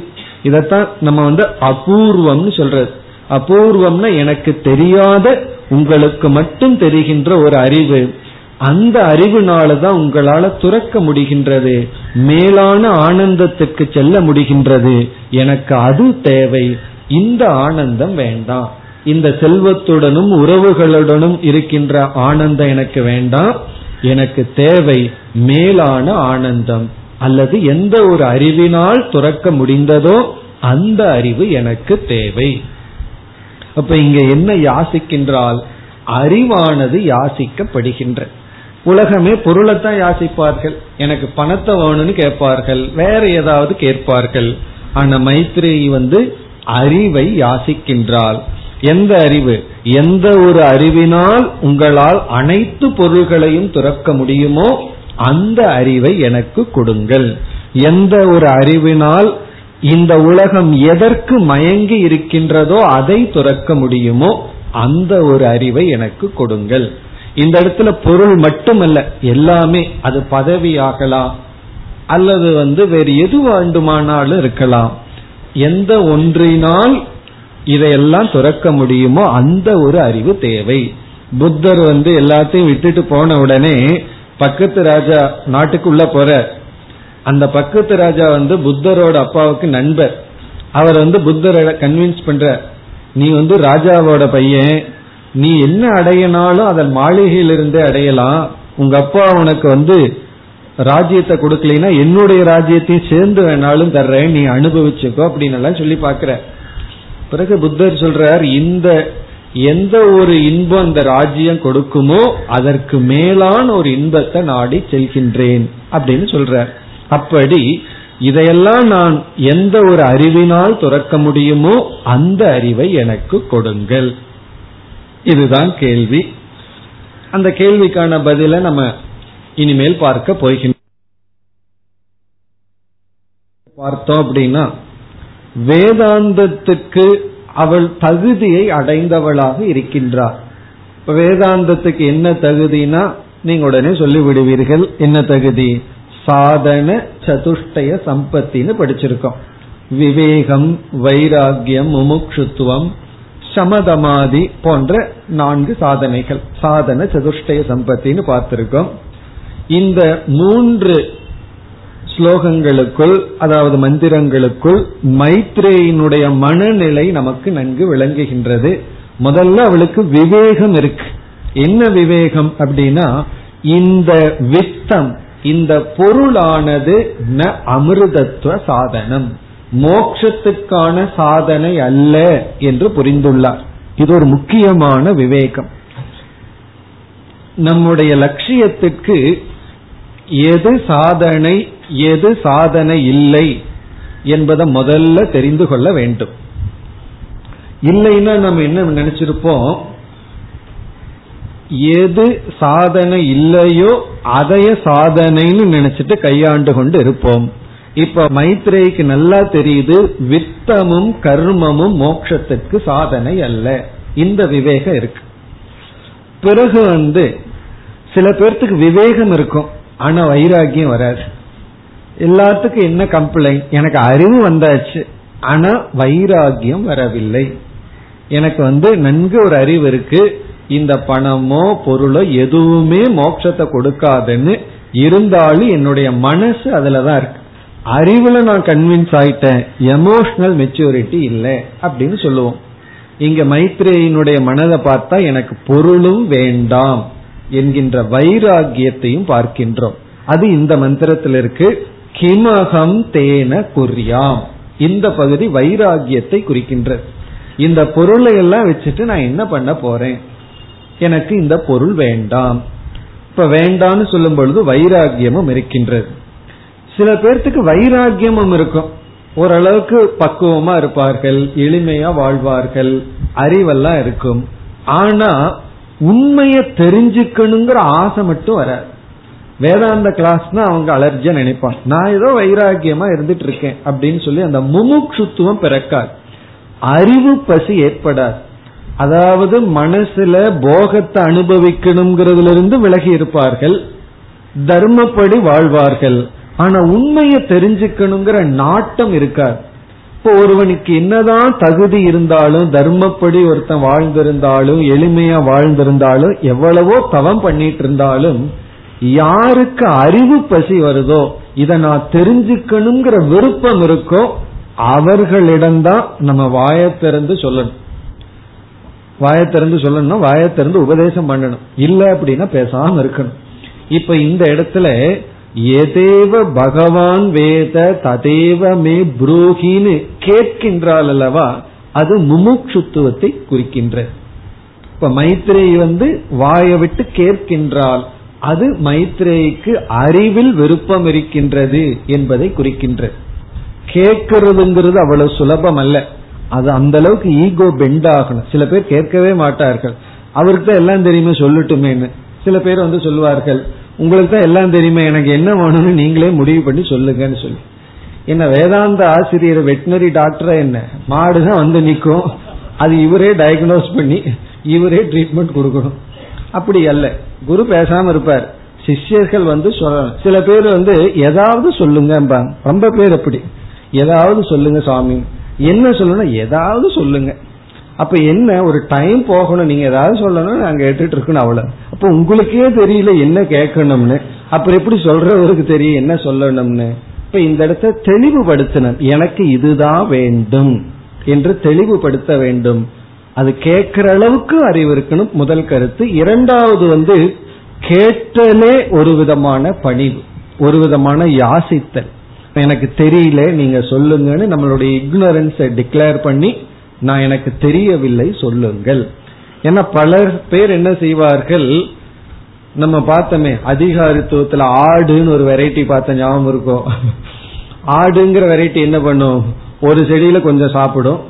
இதத்தான் நம்ம அபூர்வம்னு சொல்றது. அபூர்வம்னா எனக்கு தெரியாத உங்களுக்கு மட்டும் தெரிகின்ற ஒரு அறிவு. அந்த அறிவுனாலதான் உங்களால துறக்க முடிகின்றது, மேலான ஆனந்தத்துக்கு செல்ல முடிகின்றது. எனக்கு அது தேவை, இந்த ஆனந்தம் வேண்டாம், இந்த செல்வத்துடனும் உறவுகளுடனும் இருக்கின்ற ஆனந்தம் எனக்கு வேண்டாம், எனக்கு தேவை மேலான ஆனந்தம், அல்லது எந்த ஒரு அறிவினால் துறக்க முடிந்ததோ அந்த அறிவு எனக்கு தேவை. அப்ப இங்க என்ன யாசிக்கின்றால், அறிவானது யாசிக்கப்படுகின்ற. உலகமே பொருளைத்தான் யாசிப்பார்கள், எனக்கு பணத்தை வேணும்னு கேட்பார்கள், வேற ஏதாவது கேட்பார்கள். ஆனா மைத்ரேயி அறிவை யாசிக்கின்றால், எந்த அறிவு, எந்த ஒரு அறிவினால் உங்களால் அனைத்து பொருள்களையும் துறக்க முடியுமோ அந்த அறிவை எனக்கு கொடுங்கள். எந்த ஒரு அறிவினால் இந்த உலகம் எதற்கு மயங்கி இருக்கின்றதோ அதை துறக்க முடியுமோ அந்த ஒரு அறிவை எனக்கு கொடுங்கள். இந்த இடத்துல பொருள் மட்டுமல்ல, எல்லாமே, அது பதவி ஆகலாம் அல்லது வேறு எது வேண்டுமானாலும் இருக்கலாம். எந்த ஒன்றினால் இதையெல்லாம் துறக்க முடியுமோ அந்த ஒரு அறிவு தேவை. புத்தர் எல்லாத்தையும் விட்டுட்டு போன உடனே பக்கத்து ராஜா நாட்டுக்குள்ள போற, அந்த பக்கத்து ராஜா புத்தரோட அப்பாவுக்கு நண்பர், அவர் புத்தரை கன்வின்ஸ் பண்ற, நீ ராஜாவோட பையன், நீ என்ன அடையனாலும் அதன் மாளிகையிலிருந்து அடையலாம், உங்க அப்பா உனக்கு ராஜ்யத்தை கொடுக்கலனா என்னுடைய ராஜ்யத்தையும் சேர்ந்து வேணாலும் தர்றேன், நீ அனுபவிச்சுக்கோ அப்படின்னு எல்லாம் சொல்லி பாக்குற. பிறகு புத்தர் சொல்றார், இந்த எந்த ஒரு இன்பம் அந்த ராஜ்யம் கொடுக்குமோ அதற்கு மேலான ஒரு இன்பத்தை நாடி செல்கின்றேன் அப்படின்னு சொல்றார். அப்படி இதையெல்லாம் நான் எந்த ஒரு அறிவினால் துறக்க முடியுமோ அந்த அறிவை எனக்கு கொடுங்கள். இதுதான் கேள்வி. அந்த கேள்விக்கான பதிலை நம்ம இனிமேல் பார்க்க போகின்ற பார்த்தோம் அப்படின்னா, வேதாந்தத்துக்கு அவள் தகுதியை அடைந்தவளாக இருக்கின்றார். இப்ப வேதாந்தத்துக்கு என்ன தகுதினா நீங்க உடனே சொல்லிவிடுவீர்கள் என்ன தகுதி. சாதன சதுஷ்டய சம்பத்தின்னு படிச்சிருக்கோம். விவேகம், வைராகியம், முமுக்ஷுத்துவம், சமதமாதி போன்ற 4 சாதனைகள் சாதன சதுஷ்டய சம்பத்தின்னு பார்த்திருக்கோம். இந்த 3 ஸ்லோகங்களுக்குள், அதாவது மந்திரங்களுக்குள், மைத்ரேயினுடைய மனநிலை நமக்கு நன்கு விளங்குகின்றது. முதல்ல அவளுக்கு விவேகம் இருக்கு. என்ன விவேகம் அப்படின்னா, இந்த வித்தம், இந்த பொருளானது ந அமிர்தத்துவ சாதனம், மோட்சத்துக்கான சாதனை அல்ல என்று புரிந்துள்ளார். இது ஒரு முக்கியமான விவேகம். நம்முடைய லட்சியத்துக்கு எது சாதனை எது சாதனை இல்லை என்பதை முதல்ல தெரிந்து கொள்ள வேண்டும். இல்லைன்னா நம்ம என்ன நினைச்சிருப்போம், எது சாதனை இல்லையோ அதைய சாதனைன்னு நினைச்சிட்டு கையாண்டு கொண்டு இருப்போம். இப்ப மைத்ரேயிக்கு நல்லா தெரியுது வித்தமும் கர்மமும் மோட்சத்திற்கு சாதனை அல்ல. இந்த விவேகம் இருக்கு. பிறகு சில பேர்த்துக்கு விவேகம் இருக்கும் ஆனா வைராகியம் வராது. எல்லாத்துக்கும் என்ன கம்ப்ளைண்ட், எனக்கு அறிவு வந்தாச்சு ஆனா வைராகியம் வரவில்லை. எனக்கு நன்கு ஒரு அறிவு இருக்கு, இந்த பணமோ பொருளோ எதுவுமே மோட்சத்தை கொடுக்காதுன்னு, இருந்தாலும் என்னுடைய மனசு அதுலதான் இருக்கு. அறிவுல நான் கன்வின்ஸ் ஆயிட்டேன், எமோஷனல் மெச்சூரிட்டி இல்லை அப்படின்னு சொல்லுவோம். இங்க மைத்ரேயினுடைய மனதை பார்த்தா எனக்கு பொருளும் வேண்டாம் என்கின்ற வைராகியத்தையும் பார்க்கின்றோம். அது இந்த மந்திரத்தில் இருக்கு. கிமகம் தேன குறியாம், இந்த பகுதி வைராகியத்தை குறிக்கின்றது. இந்த பொருளை எல்லாம் வச்சுட்டு நான் என்ன பண்ண போறேன், எனக்கு இந்த பொருள் வேண்டாம். இப்ப வேண்டான்னு சொல்லும் பொழுது வைராகியமும் இருக்கின்றது. சில பேர்த்துக்கு வைராகியமும் இருக்கும், ஓரளவுக்கு பக்குவமா இருப்பார்கள், எளிமையா வாழ்வார்கள், அறிவெல்லாம் இருக்கும். ஆனா உண்மைய தெரிஞ்சுக்கணுங்கிற ஆசை மட்டும் வராது. வேதாந்த கிளாஸ்னா அவங்க அலர்ஜியா நினைப்பான், நான் ஏதோ வைராகியமா இருந்துட்டு இருக்கேன் அப்படின்னு சொல்லி அந்த முமுக்ஷுத்துவம் பிறக்காது, அறிவு பசி ஏற்படாது. அதாவது மனசுல போகத்தை அனுபவிக்கணுங்கிறதுல இருந்து விலகி இருப்பார்கள், தர்மப்படி வாழ்வார்கள். ஆனா உண்மையை தெரிஞ்சுக்கணுங்கிற நாட்டம் இருக்காது. இப்போ ஒருவனுக்கு என்னதான் தகுதி இருந்தாலும், தர்மப்படி ஒருத்தன் வாழ்ந்திருந்தாலும், எளிமையா வாழ்ந்திருந்தாலும், எவ்வளவோ தவம் பண்ணிட்டு இருந்தாலும், யாருக்கு அறிவு பசி வருதோ, இதை நான் தெரிஞ்சுக்கணுங்கிற விருப்பம் இருக்கோ, அவர்களிடம்தான் நம்ம வாயத்திறந்து சொல்லணும். வாயத்திறந்து சொல்லணும், வாயத்திறந்து உபதேசம் பண்ணணும். இல்லை அப்படின்னா பேசாம இருக்கணும். இப்ப இந்த இடத்துல ஏதேவ பகவான் வேத ததேவ மே புரோஹின்னு கேட்கின்றால் அல்லவா, அது முமுட்சுத்துவத்தை குறிக்கின்ற. இப்ப மைத்ரேயி வாயை விட்டு கேட்கின்றால் அது மைத்ரேயிக்கு அறிவில் விருப்பம் இருக்கின்றது என்பதை குறிக்கின்ற. கேட்கிறதுங்கிறது அவ்வளவு சுலபம் அல்ல, அது அந்த அளவுக்கு ஈகோ பெண்ட் ஆகணும். சில பேர் கேட்கவே மாட்டார்கள், அவருக்கு தான் எல்லாம் தெரியுமே சொல்லட்டுமேன்னு. சில பேர் சொல்லுவார்கள், உங்களுக்கு தான் எல்லாம் தெரியுமே, எனக்கு என்ன வேணும்னு நீங்களே முடிவு பண்ணி சொல்லுங்கன்னு சொல்லி. என்ன வேதாந்த ஆசிரியர் வெட்டினரி டாக்டரா, என்ன மாடுதான் நிற்கும், அது இவரே டயக்னோஸ் பண்ணி இவரே ட்ரீட்மெண்ட் கொடுக்கணும். அப்படி அல்ல, குரு பேசாம இருப்பார், சிஷ்யர்கள் சொல்லணும். சில பேர் ஏதாவது சொல்லுங்க, ரொம்ப பேர் அப்படி ஏதாவது சொல்லுங்க சுவாமி, என்ன சொல்லணும் ஏதாவது சொல்லுங்க. அப்ப என்ன ஒரு டைம் போகணும், நீங்க ஏதாவது சொல்லணும், நாங்க கேட்டுட்டு இருக்கணும் அவ்வளவு. அப்ப உங்களுக்கே தெரியல என்ன கேட்கணும்னு, அப்புறம் எப்படி சொல்றவருக்கு தெரியும் என்ன சொல்லணும்னு. இப்ப இந்த இடத்த தெளிவுபடுத்தணும், எனக்கு இதுதான் வேண்டும் என்று தெளிவுபடுத்த வேண்டும். அது கேட்கிற அளவுக்கு அறிவு இருக்கணும், முதல் கருத்து. இரண்டாவது கேட்டலே ஒரு விதமான பணிவு, ஒரு விதமான யாசித்தல். எனக்கு தெரியல நீங்க சொல்லுங்கன்னு நம்மளுடைய இக்னரன்ஸை டிக்ளேர் பண்ணி, நான் எனக்கு தெரியவில்லை சொல்லுங்கள். ஏன்னா பல பேர் என்ன செய்வார்கள், நம்ம பார்த்தோமே அதிகாரத்துவத்துல ஆடுன்னு ஒரு வெரைட்டி பார்த்த ஞாபகம் இருக்கும். ஆடுங்கிற வெரைட்டி என்ன பண்ணும், ஒரு செடியில கொஞ்சம் சாப்பிடும்,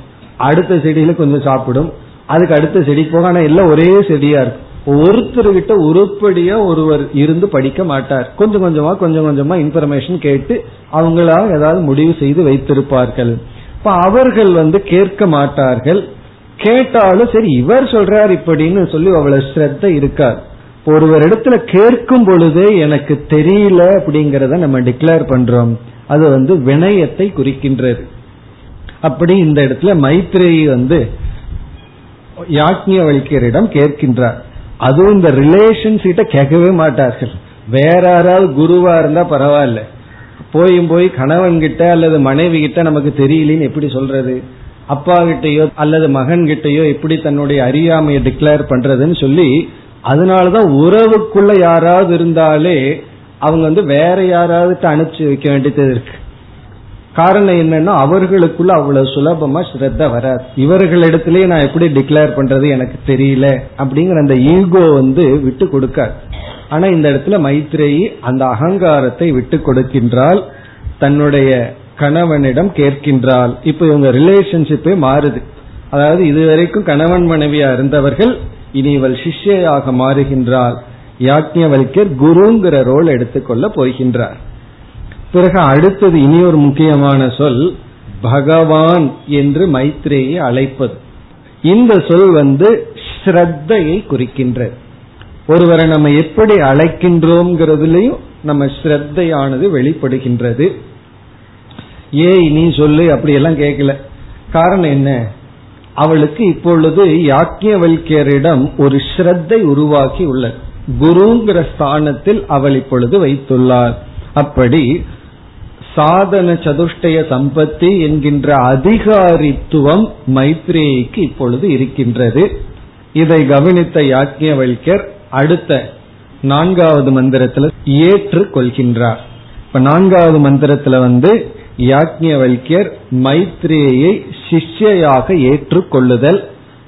அடுத்த செடியில கொஞ்சம் சாப்பிடும், அதுக்கு அடுத்த செடி போக, ஆனா எல்லாம் ஒரே செடியா இருக்கும். ஒருத்தர்கிட்ட உருப்படியா ஒருவர் இருந்து படிக்க மாட்டார், கொஞ்சம் கொஞ்சமா இன்ஃபர்மேஷன் கேட்டு அவங்களா ஏதாவது முடிவு செய்து வைத்திருப்பார்கள். இப்ப அவர்கள் கேட்க மாட்டார்கள், கேட்டாலும் சரி இவர் சொல்றார் இப்படின்னு சொல்லி அவ்வளவு ஸ்ரத்த இருக்கார். ஒருவர் இடத்துல கேட்கும் பொழுதே எனக்கு தெரியல அப்படிங்கறத நம்ம டிக்ளேர் பண்றோம், அது வினயத்தை குறிக்கின்றது. அப்படி இந்த இடத்துல மைத்ரேயி யாஜ்ஞவல்கியரிடம் கேட்கின்றார். அதுவும் இந்த ரிலேஷன்ஷிப்பை கேட்கவே மாட்டார்கள். வேற யாராவது குருவா இருந்தா பரவாயில்ல, போயும் போய் கணவன்கிட்ட அல்லது மனைவி கிட்ட நமக்கு தெரியலன்னு எப்படி சொல்றது, அப்பா கிட்டயோ அல்லது மகன் கிட்டயோ எப்படி தன்னுடைய அறியாமையை டிக்ளேர் பண்றதுன்னு சொல்லி, அதனாலதான் உறவுக்குள்ள யாராவது இருந்தாலே அவங்க வேற யாராவது அனுப்பிச்சு வைக்க வேண்டியது இருக்கு. காரணம் என்னன்னா அவர்களுக்குள்ள அவ்வளவு சுலபமா ஸ்ரத்த வராது. இவர்களிடத்திலேயே நான் எப்படி டிக்ளேர் பண்றது எனக்கு தெரியல அப்படிங்கிற அந்த ஈகோ விட்டு கொடுக்காது. ஆனா இந்த இடத்துல மைத்ரேயி அந்த அகங்காரத்தை விட்டு கொடுக்கின்றால், தன்னுடைய கணவனிடம் கேட்கின்றால். இப்ப இவங்க ரிலேஷன்ஷிப்பே மாறுது. அதாவது இதுவரைக்கும் கணவன் மனைவியா இருந்தவர்கள் இனி இவள் சிஷ்யாக மாறுகின்றாள். யாஜ்ஞவல்கியர் குருங்கிற ரோல் எடுத்துக்கொள்ள போகின்றார். பிறகு அடுத்தது இனி ஒரு முக்கியமான சொல், பகவான் என்று மைத்ரேயை அழைப்பது. இந்த சொல் ஸ்ரத்தையை குறிக்கின்றது. ஒருவரை நம்ம எப்படி அழைக்கின்றோம்ங்கிறதுலயும் நம்ம ஸ்ரத்தையானது வெளிப்படுகின்றது. ஏன் இனி சொல்லு அப்படியெல்லாம் கேட்கல. காரணம் என்ன, அவளுக்கு இப்பொழுது யாஜ்ஞவல்கியரிடம் ஒரு ஸ்ரத்தை உருவாக்கி உள்ளது. குருங்கிற ஸ்தானத்தில் அவள் இப்பொழுது வைத்துள்ளார். அப்படி சாதன சதுஷ்டய சம்பத்தி என்கின்ற அதிகாரித்துவம் மைத்ரேயிக்கு இப்பொழுது இருக்கின்றது. இதை கவனித்த யாஜ்ஞவல்கியர் அடுத்த 4வது மந்திரத்துல ஏற்று கொள்கின்றார். இப்ப 4வது மந்திரத்துல யாஜ்ஞவல்கியர் மைத்ரேயை சிஷ்யாக ஏற்றுக்கொள்ளுதல்.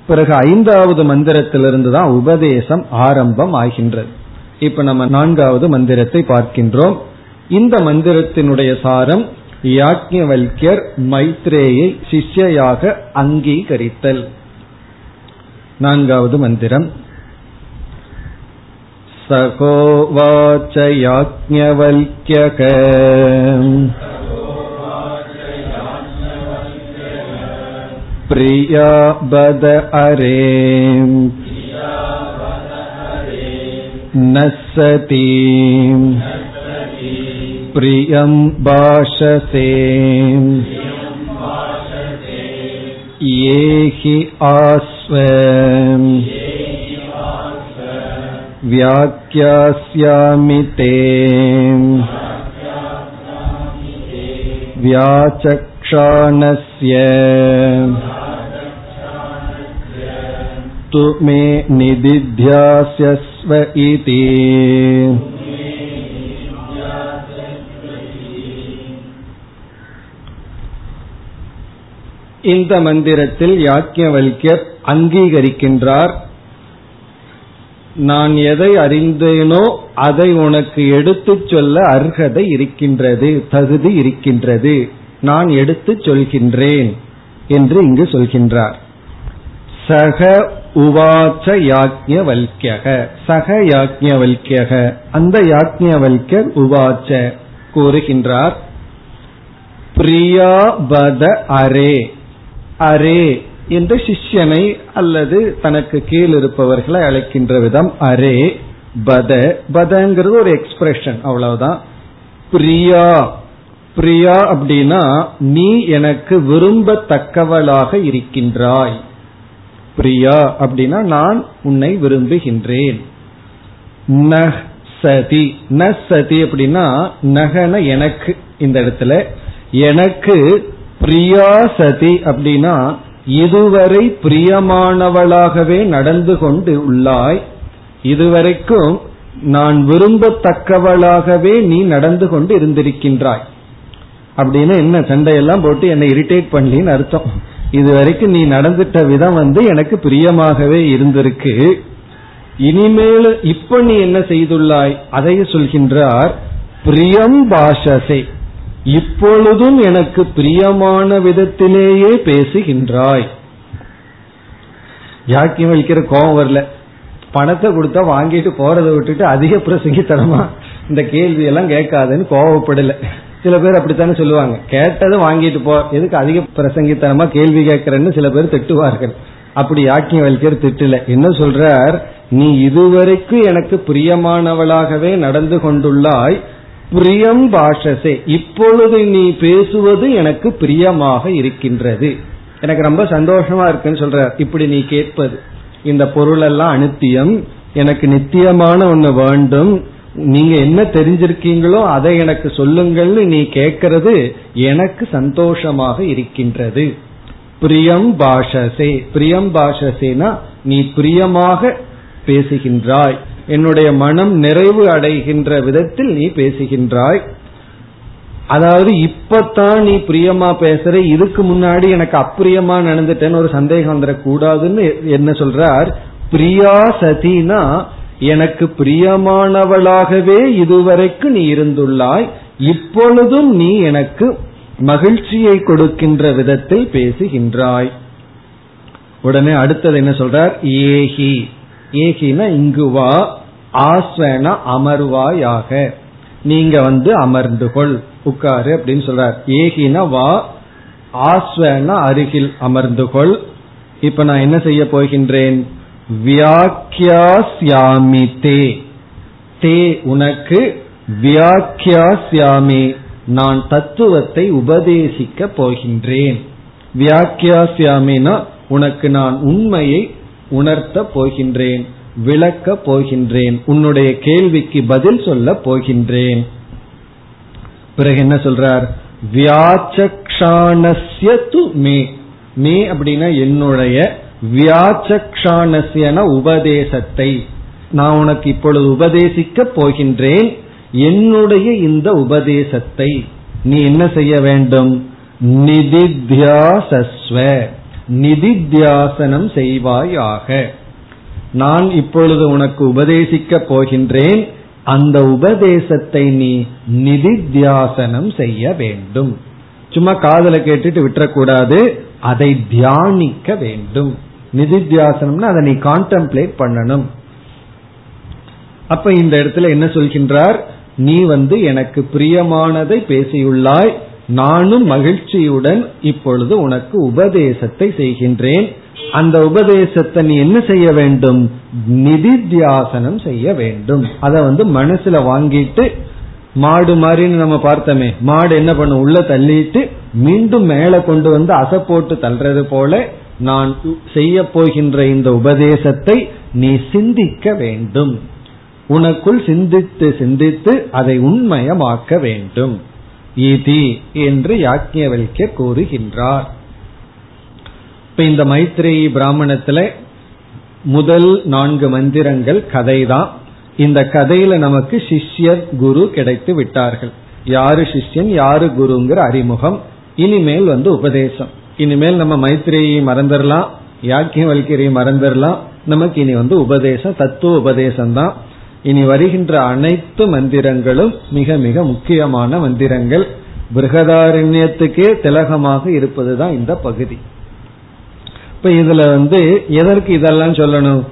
பிறகு 5வது மந்திரத்திலிருந்து தான் உபதேசம் ஆரம்பம் ஆகின்றது. இப்ப நம்ம 4வது மந்திரத்தை பார்க்கின்றோம். இந்த மந்திரத்தினுடைய சாரம் யாஜ்ஞவல்கியர் மைத்ரேயை சிஷ்யாக அங்கீகரித்தல். 4வது மந்திரம். சகோவாச்ச யாஜ்ஞவல்க்யக பிரியாபத அரேம் நசதீம் பிரியம் பாஷசேம் யேஹி ஆஸ்வம் வியாக்யாஸ்யாமி தேம் வியாசக்ஷானஸ்ய து மே நிதித்யாஸ்யஸ்வ இதி. இந்த மந்திரத்தில் யாஜ்ஞவல்கியர் அங்கீகரிக்கின்றார், நான் எதை அறிந்தேனோ அதை உனக்கு எடுத்துச் சொல்ல அர்ஹதை இருக்கின்றது, தகுதி இருக்கின்றது, நான் எடுத்துச் சொல்கின்றேன் என்று இங்கு சொல்கின்றார். சக உவாச்ச யாஜ்ஞவல்க்யக, சக யாஜ்ஞவல்க்யக, அந்த யாஜ்ஞவல்க்யர் உவாச்ச கூறுகின்றார். பிரியாபத அரே, அரே என்று சிஷ்யனை அல்லது தனக்கு கீழ் இருப்பவர்களை அழைக்கின்ற விதம். அரே பத, பதங்கிறது ஒரு எக்ஸ்பிரஷன், அவ்வளவுதான். பிரியா, பிரியா அப்படின்னா நீ எனக்கு விரும்பத்தக்கவளாக இருக்கின்றாய். பிரியா அப்படின்னா நான் உன்னை விரும்புகின்றேன். நஹ் சதி, நஹ் சதி அப்படின்னா நகன எனக்கு, இந்த இடத்துல எனக்கு பிரியா சதி அப்படின்னா இதுவரை பிரியமானவளாகவே நடந்து கொண்டு உள்ளாய், இதுவரைக்கும் நான் விரும்பத்தக்கவளாகவே நீ நடந்து கொண்டு இருந்திருக்கின்றாய். அப்படின்னு என்ன சண்டையெல்லாம் போட்டு என்னை இரிட்டேட் பண்ணலின்னு அர்த்தம். இது வரைக்கும் நீ நடந்துட்ட விதம் எனக்கு பிரியமாகவே இருந்திருக்கு, இனிமேல் இப்ப நீ என்ன செய்துள்ளாய் அதை சொல்கின்றார். பிரியம் பாஷசே, இப்பொழுதும் எனக்கு பிரியமான விதத்திலேயே பேசுகின்றாய். யாக்கியம் வைக்கிற கோபம் வரல, பணத்தை கொடுத்தா வாங்கிட்டு போறதை விட்டுட்டு அதிக பிரசங்கித்தனமா இந்த கேள்வி எல்லாம் கேட்காதுன்னு கோபப்படல. சில பேர் அப்படித்தானே சொல்லுவாங்க, கேட்டதை வாங்கிட்டு போ, எதுக்கு அதிக பிரசங்கித்தனமா கேள்வி கேட்கிறேன்னு சில பேர் திட்டுவார்கள். அப்படி யாக்கியம் வைக்கிற திட்டுல என்ன சொல்றார், நீ இதுவரைக்கும் எனக்கு பிரியமானவளாகவே நடந்து கொண்டுள்ளாய், பிரியம் பாஷசே, இப்பொழுது நீ பேசுவது எனக்கு பிரியமாக இருக்கின்றது, எனக்கு ரொம்ப சந்தோஷமா இருக்குன்னு சொல்ற. இப்படி நீ கேட்பது, இந்த பொருள் எல்லாம் அனுத்தியம், எனக்கு நித்தியமான ஒண்ணு வேண்டும், நீங்க என்ன தெரிஞ்சிருக்கீங்களோ அதை எனக்கு சொல்லுங்கள்னு நீ கேட்கறது எனக்கு சந்தோஷமாக இருக்கின்றது. பிரியம் பாஷசே, பிரியம் பாஷசேனா நீ பிரியமாக பேசுகின்றாய், என்னுடைய மனம் நிறைவு அடைகின்ற விதத்தில் நீ பேசுகின்றாய். அதாவது இப்பத்தான் நீ பிரியமா பேசுற, இதுக்கு முன்னாடி எனக்கு அப்பிரியமா நடந்துட்டேன்னு ஒரு சந்தேகம் வந்துடக்கூடாதுன்னு என்ன சொல்றார். பிரியா சதினா எனக்கு பிரியமானவளாகவே இதுவரைக்கும் நீ இருந்துள்ளாய், இப்பொழுதும் நீ எனக்கு மகிழ்ச்சியை கொடுக்கின்ற விதத்தில் பேசுகின்றாய். உடனே அடுத்தது என்ன சொல்றார், ஏஹி, ஏகினா இங்குவா, ஆஸ்வன அமர்வாயாக, நீங்க அமர்ந்து கொள், உட்காரு அப்படின்னு சொல்றார். ஏகினா வா, ஆஸ்வன அருகில் அமர்ந்து கொள். இப்ப நான் என்ன செய்ய போகின்றேன், வியாக்கியாஸ்யாமி தே, தே உனக்கு, வியாக்கியாஸ்யாமி நான் தத்துவத்தை உபதேசிக்க போகின்றேன். வியாக்கியாஸ்யாமினா உனக்கு நான் உண்மையை உணர்த்த போகின்றேன், விளக்க போகின்றேன், உன்னுடைய கேள்விக்கு பதில் சொல்ல போகின்றேன். பிறகு என்ன சொல்றார், வியாச்சக்ஷானஸ்ய து மே, மே அப்படின்னா என்னுடைய, வியாச்சக்ஷானஸ்யன உபதேசத்தை நான் உனக்கு இப்பொழுது உபதேசிக்க போகின்றேன், என்னுடைய இந்த உபதேசத்தை நீ என்ன செய்ய வேண்டும், நிதித்யாசஸ்வ, நிதித்தியாசனம் செய்வாயாக. நான் இப்பொழுது உனக்கு உபதேசிக்க போகின்றேன், அந்த உபதேசத்தை நீ நிதித்தியாசனம் செய்ய வேண்டும். சும்மா காதல கேட்டுட்டு விட்டுறக்கூடாது, அதை தியானிக்க வேண்டும். நிதித்தியாசனம்னா அதை நீ கான்டெம்ப்ளேட் பண்ணணும். அப்ப இந்த இடத்துல என்ன சொல்கின்றார், நீ எனக்கு பிரியமானதை பேசியுள்ளாய், நானும் மகிழ்ச்சியுடன் இப்பொழுது உனக்கு உபதேசத்தை செய்கின்றேன், அந்த உபதேசத்தை நீ என்ன செய்ய வேண்டும், நிதித்தியாசனம் செய்ய வேண்டும். அத மனசுல வாங்கிட்டு, மாடு மாதிரின்னு நம்ம பார்த்தோமே, மாடு என்ன பண்ண, உள்ள தள்ளிட்டு மீண்டும் மேல கொண்டு அசை போட்டு தள்ளுறது போல நான் செய்ய போகின்ற இந்த உபதேசத்தை நீ சிந்திக்க வேண்டும், உனக்குள் சிந்தித்து சிந்தித்து அதை உண்மையமாக்க வேண்டும் என்று யாக்ஞவல்க்ய கூறுகின்றார். இப்ப இந்த மைத்ரேயி பிராமணத்துல முதல் 4 மந்திரங்கள் கதைதான். இந்த கதையில நமக்கு சிஷ்யர் குரு கிடைத்து விட்டார்கள். யாரு சிஷ்யன் யாரு குருங்கிற அறிமுகம், இனிமேல் உபதேசம். இனிமேல் நம்ம மைத்ரேயை மறந்துடலாம், யாக்ஞவல்க்யரை மறந்துடலாம், நமக்கு இனி உபதேசம், தத்துவ உபதேசம் தான். இனி வருகின்ற அனைத்து மந்திரங்களும் மிக மிக முக்கியமான மந்திரங்கள். பிருகதாரண்யத்துக்கே திலகமாக இருப்பதுதான் இந்த பகுதி. இப்ப இதுல எதற்கு இதெல்லாம் சொல்லணும்,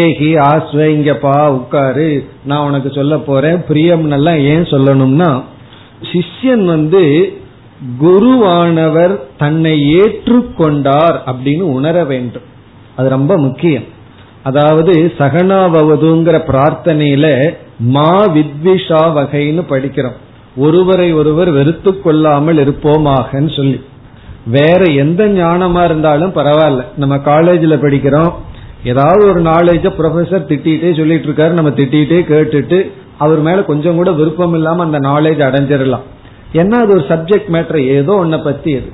ஏகி ஆஸ்வே இங்கப்பா உட்காரு நான் உனக்கு சொல்ல போறேன் பிரியம்னெல்லாம் ஏன் சொல்லணும்னா, சிஷ்யன் குருவானவர் தன்னை ஏற்றுக்கொண்டார் அப்படின்னு உணர வேண்டும். அது ரொம்ப முக்கியம். அதாவது சகனாவதுங்கிற பிரார்த்தனையில மா வித்விஷா வகைன்னு படிக்கிறோம், ஒருவரை ஒருவர் வெறுத்து கொள்ளாமல் இருப்போமாகன்னு சொல்லி. வேற எந்த ஞானமா இருந்தாலும் பரவாயில்ல, நம்ம காலேஜ்ல படிக்கிறோம், ஏதாவது ஒரு நாலேஜ ப்ரொஃபசர் திட்டிகிட்டே சொல்லிட்டு இருக்காரு, நம்ம திட்டிகிட்டே கேட்டுட்டு அவர் மேல கொஞ்சம் கூட விருப்பம் இல்லாம அந்த நாலேஜ் அடைஞ்சிடலாம், ஏன்னா அது ஒரு சப்ஜெக்ட் மேட்டர், ஏதோ ஒன்ன பத்தி அது.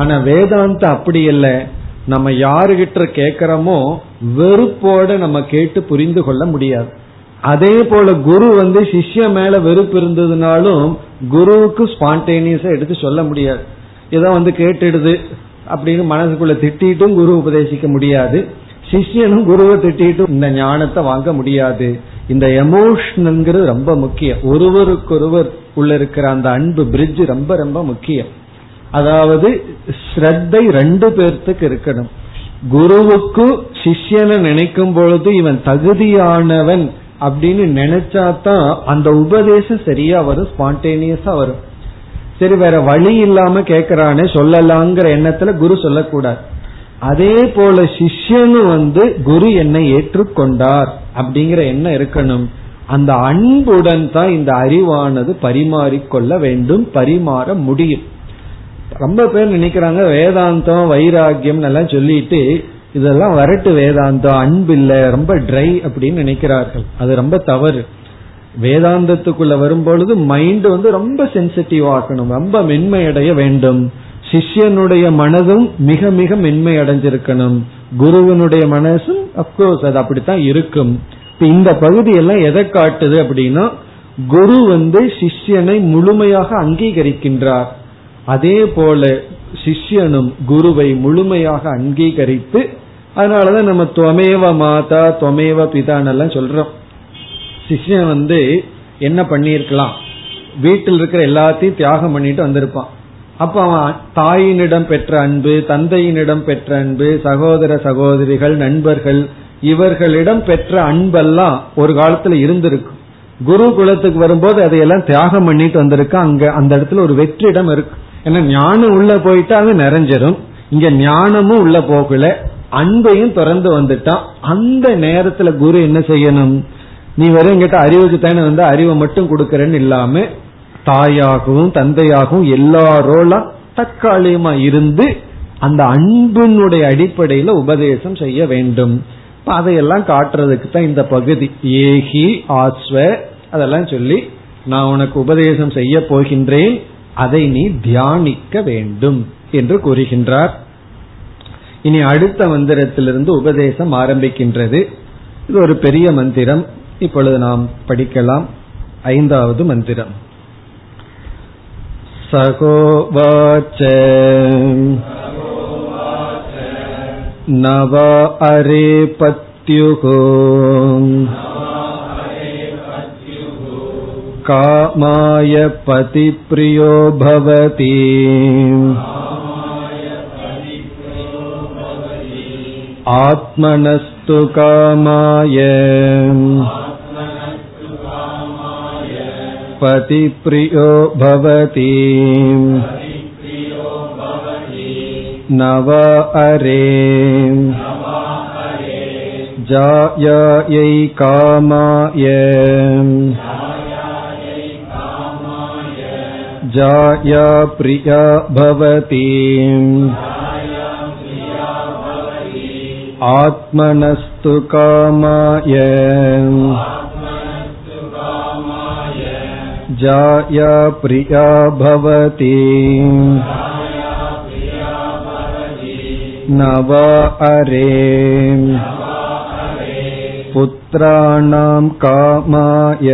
ஆனா வேதாந்த அப்படி இல்லை, நம்ம யாருகிட்ட கேட்கிறோமோ வெறுப்போட நம்ம கேட்டு புரிந்து கொள்ள முடியாது. அதே போல குரு சிஷ்ய மேல வெறுப்பு இருந்ததுனாலும் குருவுக்கு ஸ்பான்டேனியஸா எடுத்து சொல்ல முடியாது. ஏதோ கேட்டுடுது அப்படின்னு மனசுக்குள்ள திட்டிட்டும் குரு உபதேசிக்க முடியாது, சிஷ்யனும் குருவை திட்டிட்டும் இந்த ஞானத்தை வாங்க முடியாது. இந்த எமோஷன்ங்கிறது ரொம்ப முக்கியம். ஒருவருக்கொருவர் உள்ள இருக்கிற அந்த அன்பு பிரிட்ஜ் ரொம்ப ரொம்ப முக்கியம். அதாவது ஸ்ரத்தை ரெண்டு பேர்த்துக்கு இருக்கணும். குருவுக்கு சிஷ்யனை நினைக்கும் பொழுது இவன் தகுதியானவன் அப்படின்னு நினைச்சாதான் அந்த உபதேசம் சரியா வரும், ஸ்பான்டேனியஸா வரும். சரி, வேற வழி இல்லாம கேட்கறானே சொல்லலாங்கிற எண்ணத்துல குரு சொல்லக்கூடாது. அதே போல சிஷ்யனு குரு என்னை ஏற்றுக்கொண்டார் அப்படிங்கிற எண்ணம் இருக்கணும். அந்த அன்புடன் தான் இந்த அறிவானது பரிமாறிக்கொள்ள வேண்டும், பரிமாற முடியும். ரொம்ப பேர் நினைக்கிறாங்க வேதாந்தம் வைராகியம் எல்லாம் சொல்லிட்டு இதெல்லாம் வரட்டு, வேதாந்தம் அன்பு இல்ல ரொம்ப ட்ரை அப்படின்னு நினைக்கிறார்கள். அது ரொம்ப தவறு. வேதாந்தத்துக்குள்ள வரும்பொழுது மைண்ட் ரொம்ப சென்சிட்டிவ் ஆகணும், ரொம்ப மென்மையடைய வேண்டும். சிஷ்யனுடைய மனதும் மிக மிக மென்மை அடைஞ்சிருக்கணும், குருவனுடைய மனசும் அப்கோர்ஸ் அது அப்படித்தான் இருக்கும். இப்ப இந்த பகுதியெல்லாம் எதை காட்டுது அப்படின்னா, குரு சிஷ்யனை முழுமையாக அங்கீகரிக்கின்றார், அதே போல சிஷ்யனும் குருவை முழுமையாக அங்கீகரித்து, அதனாலதான் நம்ம துவமேவ மாதா துவமேவ பிதானெல்லாம் சொல்றோம். சிஷ்யன் என்ன பண்ணிருக்கலாம், வீட்டில் இருக்கிற எல்லாத்தையும் தியாகம் பண்ணிட்டு வந்திருப்பான். அப்ப அவன் தாயினிடம் பெற்ற அன்பு, தந்தையினிடம் பெற்ற அன்பு, சகோதர சகோதரிகள், நண்பர்கள், இவர்களிடம் பெற்ற அன்பெல்லாம் ஒரு காலத்துல இருந்திருக்கு. குரு குலத்துக்கு வரும்போது அதையெல்லாம் தியாகம் பண்ணிட்டு வந்திருக்கான். அங்க அந்த இடத்துல ஒரு வெற்றிடம் இருக்கு. ஏன்னா ஞானம் உள்ள போயிட்டா அது நிறைஞ்சிரும். இங்க ஞானமும் உள்ள போகல, அன்பையும் திறந்து வந்துட்டான். அந்த நேரத்துல குரு என்ன செய்யணும், நீ வெறும் என்கிட்ட அறிவுக்கு தானே அறிவை மட்டும் கொடுக்கறேன்னு இல்லாம தாயாகவும் தந்தையாகவும் எல்லா ரோலும் தற்காலிகமா இருந்து அந்த அன்பினுடைய அடிப்படையில உபதேசம் செய்ய வேண்டும். அதையெல்லாம் காட்டுறதுக்கு தான் இந்த பகுதி. ஏகி ஆஸ்வ அதெல்லாம் சொல்லி நான் உனக்கு உபதேசம் செய்ய போகின்றேன், அதை நீ தியானிக்க வேண்டும் என்று கூறுகின்றார். இனி அடுத்த மந்திரத்திலிருந்து உபதேசம் ஆரம்பிக்கின்றது. இது ஒரு பெரிய மந்திரம். இப்பொழுது நாம் படிக்கலாம் ஐந்தாவது மந்திரம். சகோவாச்ச நவ அரேபத்யுகோ காமாய பதிப்ரியோ பவதி ஆத்மனஸ்து காமாய பதிப்ரியோ பவதி நவ அரே ஜாயை காமாய ஜாயா பிரியா பவதி ஆத்மனஸ்து காமாய ஜாயா பிரியா பவதி நவ அரே புத்ராணாம் காமாய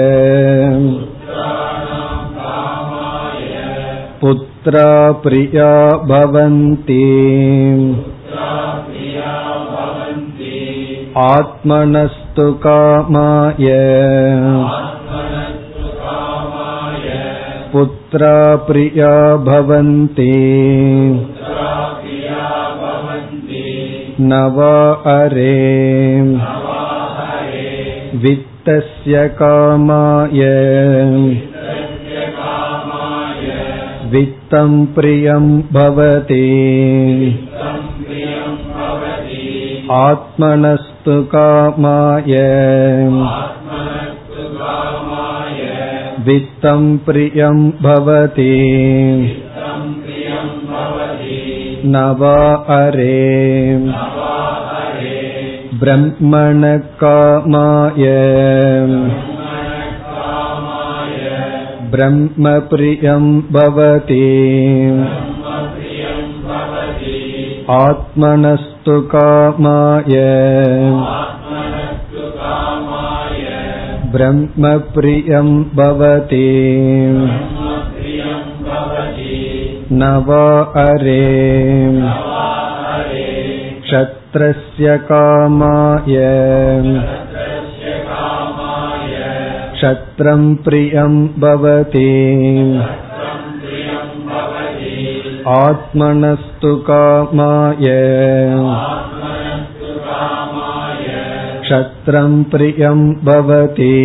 புத்ரா பிரியா பவந்தி ஆத்மனஸ்து காமாய புத்ரா பிரியா பவந்தி நவ அரே வித்தஸ்ய காமாய வித்தம் பிரியம் பவதி ஆத்மனஸ்து காமாய வித்தம் பிரியம் பவதி நவ அரே பிரம்மண காமாய பிரம்ம பிரியம் பவதி ஆத்மனஸ்து காமாய பிரம்ம பிரியம் பவதி நவா அரேம் க்ஷத்ரஸ்ய காமாய க்ஷத்ரம் ப்ரியம் பவதி ஆத்மனஸ்து காமாய க்ஷத்ரம் ப்ரியம் பவதி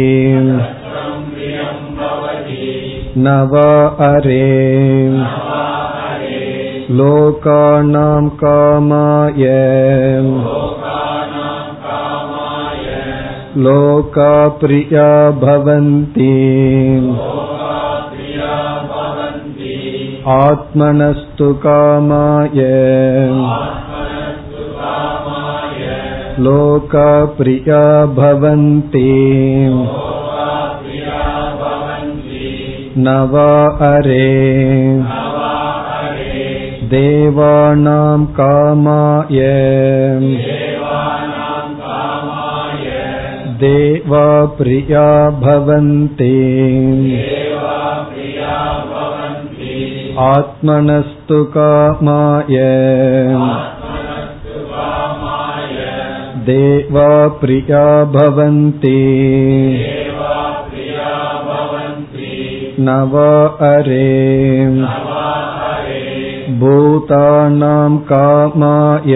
நவா அரேம் லோகானாம் காமாய லோகா ப்ரியா பவந்தி ஆத்மனஸ்து காமாய லோகா ப்ரியா பவந்தி நவா அரே தேவானாம் காமாய தேவா ப்ரியா பவந்தி ஆத்மனஸ்து காமாய தேவா ப்ரியா பவந்தி நவா அரேம் பூதானாம் காமாய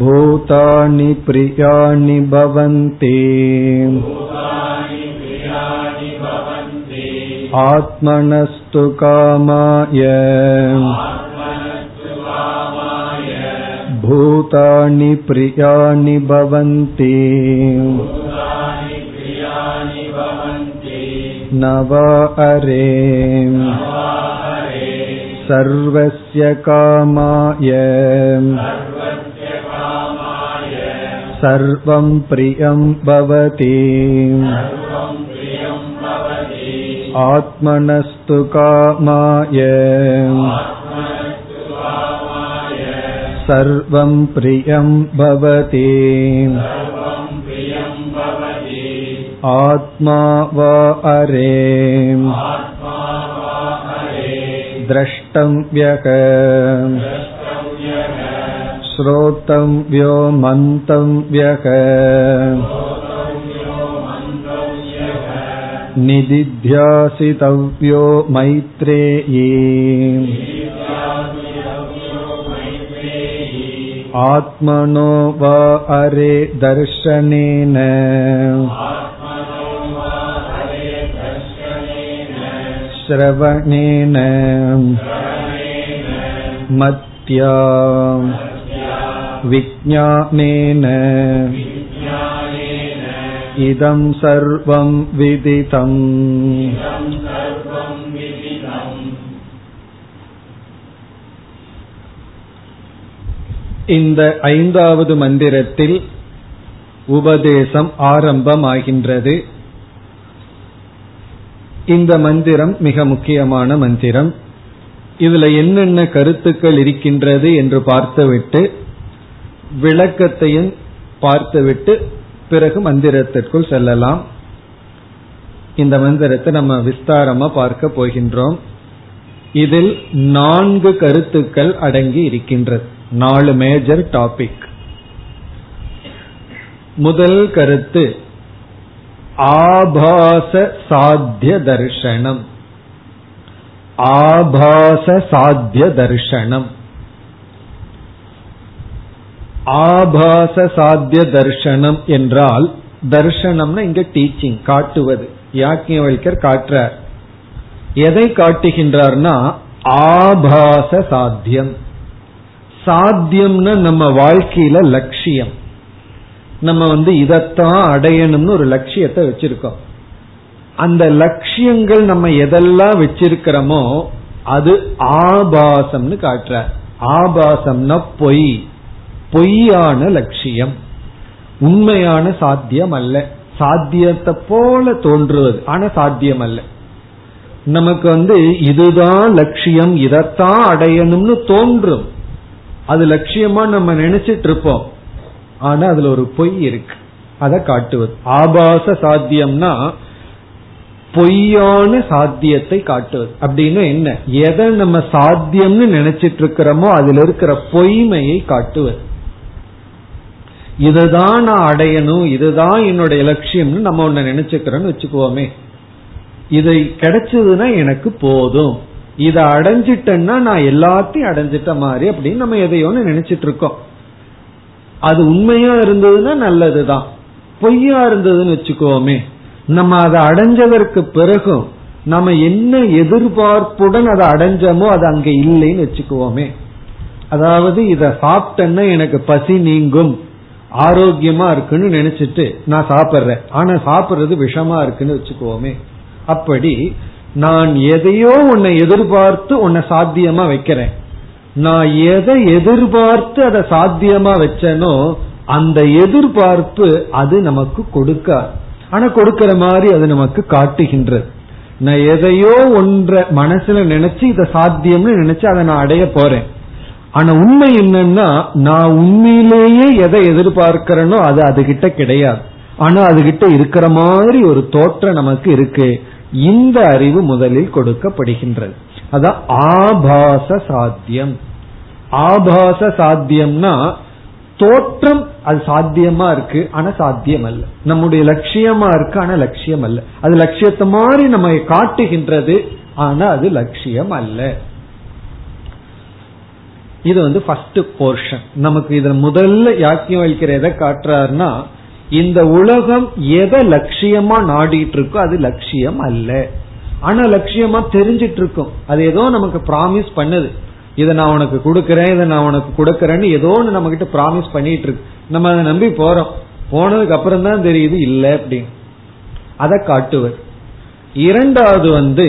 பூதானி ப்ரியாணி பவந்தி ஆத்மனஸ்து காமாய பூதானி ப்ரியாணி பவந்தி நவா அரேம் சர்வஸ்ய காமாய சர்வம் ப்ரியம் பவதி ஆத்மனஸ்து காமாய சர்வம் ப்ரியம் பவதி ஆத்மா வா அரேம் த்ரஷ்டவ்யக ஸ்ரோதவ்யோ மந்தவ்யக நிதித்யாசிதவ்யோ மைத்ரேயி ஆத்மனோ வா அரே தர்ஷனேன ஸ்ரவணேன மத்யா விஜ்ஞானேன இதம் சர்வம் விதிதம். இந்த ஐந்தாவது மந்திரத்தில் உபதேசம் ஆரம்பமாகின்றது. இந்த மந்திரம் மிக முக்கியமான மந்திரம். இதுல என்னென்ன கருத்துக்கள் இருக்கின்றது என்று பார்த்துவிட்டு விளக்கத்தையும் பார்த்துவிட்டு பிறகு மந்திரத்திற்குள் செல்லலாம். இந்த மந்திரத்தை நம்ம விஸ்தாரமா பார்க்க போகின்றோம். இதில் 4 கருத்துக்கள் அடங்கி இருக்கின்றது. 4 மேஜர் டாபிக். முதல் கருத்து ஆபாச சாத்திய தர்சனம். ஆபாச சாத்திய தர்சனம். ஆபாச சாத்திய தர்சனம் என்றால், தர்சனம்னா இங்க டீச்சிங், காட்டுவது. யாக்ஞவல்யர் காட்டுறார். எதை காட்டுகின்றார்னா ஆபாச சாத்தியம். சாத்தியம்னா நம்ம வாழ்க்கையில லட்சியம். நம்ம இதத்தான் அடையணும்னு ஒரு லட்சியத்தை வச்சிருக்கோம். அந்த லட்சியங்கள் நம்ம எதெல்லாம் வச்சிருக்கிறோமோ அது ஆபாசம்னு காட்டுற. ஆபாசம்னா பொய், பொய்யான லட்சியம், உண்மையான சாத்தியம் அல்ல. சாத்தியத்தை போல தோன்றுவது, ஆனா சாத்தியம் அல்ல. நமக்கு இதுதான் லட்சியம், இதத்தான் அடையணும்னு தோன்றும். அது லட்சியமா நம்ம நினைச்சிட்டு இருப்போம், ஆனா அதுல ஒரு பொய் இருக்கு. அதை காட்டுவது ஆபாச சாத்தியம்னா பொய்யான சாத்தியத்தை காட்டுவது. அப்படின்னு என்ன, எதை நம்ம சாத்தியம்னு நினைச்சிட்டு இருக்கிறோமோ அதுல இருக்கிற பொய்மையை காட்டுவது. இதுதான் நான் அடையணும், இதுதான் என்னோட இலட்சியம்னு நம்ம ஒண்ணு நினைச்சுக்கிறோன்னு வச்சுக்கோமே, இதை கிடைச்சதுன்னா எனக்கு போதும், இதை அடைஞ்சிட்டேன்னா நான் எல்லாத்தையும் அடைஞ்சிட்ட மாதிரி அப்படின்னு நம்ம எதையோன்னு நினைச்சிட்டு இருக்கோம். அது உண்மையா இருந்ததுன்னா நல்லதுதான், பொய்யா இருந்ததுன்னு வச்சுக்கோமே, நம்ம அதை அடைஞ்சதற்கு பிறகும் நம்ம என்ன எதிர்பார்ப்புடன் அதை அடைஞ்சோமோ அது அங்க இல்லைன்னு வச்சுக்குவோமே. அதாவது இத சாப்பிட்டேன்னா எனக்கு பசி நீங்கும், ஆரோக்கியமா இருக்குன்னு நினைச்சிட்டு நான் சாப்பிட்றேன், ஆனா சாப்பிட்றது விஷமா இருக்குன்னு வச்சுக்குவோமே. அப்படி நான் எதையோ உன்னை எதிர்பார்த்து உன்னை சாத்தியமா வைக்கிறேன், நான் எதை எதிர்பார்த்து அதை சாத்தியமா வச்சேனோ அந்த எதிர்பார்ப்பு அது நமக்கு கொடுக்காது, ஆனா கொடுக்கிற மாதிரி அது நமக்கு காட்டுகின்றது. நான் எதையோ ஒன்ற மனசுல நினைச்சு இதை சாத்தியம்னு நினைச்சு அதை நான் அடைய போறேன், ஆனா உண்மை என்னன்னா நான் உண்மையிலேயே எதை எதிர்பார்க்கிறேனோ அது அதுகிட்ட கிடையாது, ஆனா அதுகிட்ட இருக்கிற மாதிரி ஒரு தோற்றம் நமக்கு இருக்கு. இந்த அறிவு முதலில் கொடுக்கப்படுகின்றது, அதான் ஆபாச சாத்தியம். ஆபாச சாத்தியம்னா தோற்றம் அது சாத்தியமா இருக்கு ஆனா சாத்தியம் அல்ல, நம்முடைய லட்சியமா இருக்கு ஆனா லட்சியம் அல்ல, அது லட்சியத்தை மாதிரி நம்ம காட்டுகின்றது ஆனா அது லட்சியம் அல்ல. இது வந்து ஃபர்ஸ்ட் போர்ஷன். நமக்கு இதுல முதல்ல யாக்கியவல்கியர் எதை காட்டுறாருன்னா, இந்த உலகம் எதை லட்சியமா நாடிட்டு இருக்கோ அது லட்சியம் அல்ல, ஆனா லட்சியமா தெரிஞ்சிட்டு இருக்கும். அது ஏதோ நமக்கு ப்ராமிஸ் பண்ணுது, இதை நான் உனக்கு கொடுக்கறேன், இதை நான் உனக்கு கொடுக்கறேன்னு ஏதோ ஒன்று நம்ம கிட்ட ப்ராமிஸ் பண்ணிட்டு இருக்கு. நம்ம அதை நம்பி போறோம், போனதுக்கு அப்புறம் தான் தெரியுது இல்லை அப்படின்னு, அதை காட்டுவது. இரண்டாவது வந்து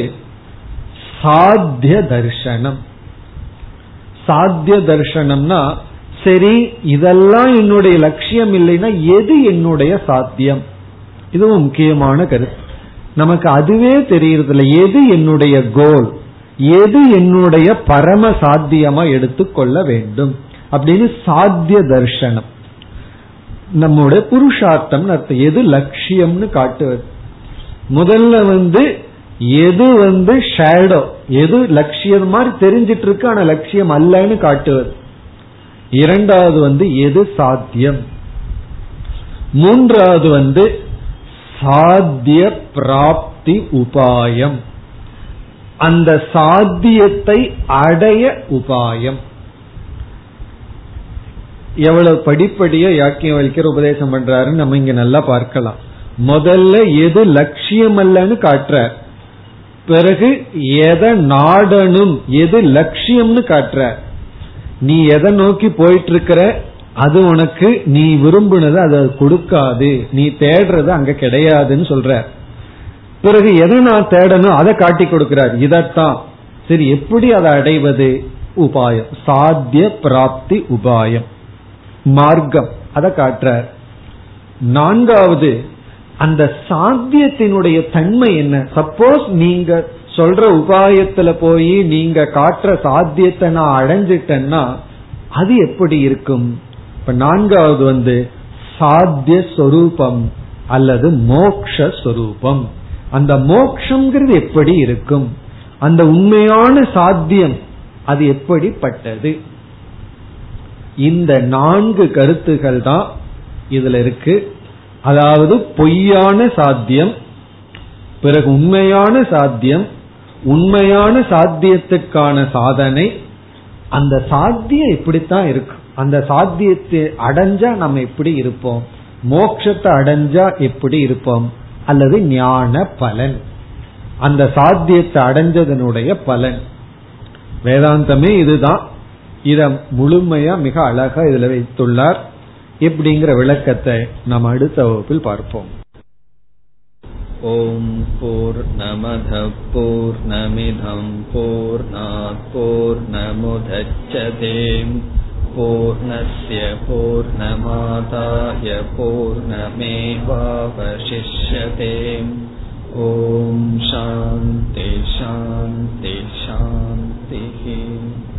சாத்திய தர்சனம். சாத்திய தர்சனம்னா சரி இதெல்லாம் என்னுடைய லட்சியம் இல்லைன்னா எது என்னுடைய சாத்தியம், இதுவும் முக்கியமான கருத்து. நமக்கு அதுவே தெரியறதில்ல எது என்னுடைய கோல், எது என்னுடைய பரம சாத்தியமா எடுத்துக்கொள்ள வேண்டும் அப்படின்னு சாத்திய தர்சனம். நம்முடைய புருஷார்த்தம் எது லட்சியம்னு காட்டுவது. முதல்ல வந்து எது வந்து ஷேடோ, எது லட்சியம் மாதிரி தெரிஞ்சிட்டு இருக்கு ஆனா லட்சியம் அல்லன்னு காட்டுவது. இரண்டாவது வந்து எது சாத்தியம். மூன்றாவது வந்து சாத்திய பிராப்தி உபாயம், அந்த சாத்தியத்தை அடைய உபாயம். எவ்வளவு படிப்படியா யாக்கியவல்கியர் உபதேசம் பண்றாருன்னு நம்ம இங்க நல்லா பார்க்கலாம். முதல்ல எது லட்சியம் அல்லன்னு காட்டுறார், பிறகு எதை நாடணும் எது லட்சியம்னு காட்டுறார். நீ எதை நோக்கி போயிட்டு இருக்கிற அது உனக்கு நீ விரும்பினது அதை கொடுக்காது, நீ தேடுறது அங்க கிடையாதுன்னு சொல்ற. பிறகு எதை நான் தேடணும் அதை காட்டி கொடுக்கிறார், இதத்தான். சரி எப்படி அதை அடைவது, உபாயம், சாத்திய பிராப்தி உபாயம், மார்க்கம், அதை காட்டுறார். நான்காவது அந்த சாத்தியத்தினுடைய தன்மை என்ன. சப்போஸ் நீங்க சொல்ற உபாயத்துல போய் நீங்க காட்டுற சாத்தியத்தை நான் அடைஞ்சிட்டேன்னா அது எப்படி இருக்கும். இப்ப நான்காவது வந்து சாத்திய சொரூபம் அல்லது மோக்ஷ சொரூபம், அந்த மோக்ஷங்கிறது எப்படி இருக்கும், அந்த உண்மையான சாத்தியம் அது எப்படிப்பட்டது. இந்த நான்கு கருத்துக்கள் தான் இதுல இருக்கு. அதாவது பொய்யான சாத்தியம், பிறகு உண்மையான சாத்தியம், உண்மையான சாத்தியத்துக்கான சாதனை, அந்த சாத்தியம் இப்படித்தான் இருக்கும், அந்த சாத்தியத்தை அடைஞ்சா நம்ம எப்படி இருப்போம், மோட்சத்தை அடைஞ்சா எப்படி இருப்போம், அல்லது ஞான பலன், அந்த சாத்தியத்தை அடைஞ்சதனுடைய பலன். வேதாந்தமே இதுதான், இத முழுமையா மிக அழகா இதுல வைத்துள்ளார். எப்படிங்கிற விளக்கத்தை நாம் அடுத்த வகுப்பில் பார்ப்போம். ஓம் பூர்ணமத பூர்ணமிதம் பூர்ணாத் பூர்ணமுதச்யதே பூர்ணஸ்ய பூர்ணமாதாய பூர்ணமேவாவசிஷ்யதே. ஓம் சாந்தி சாந்தி சாந்தி.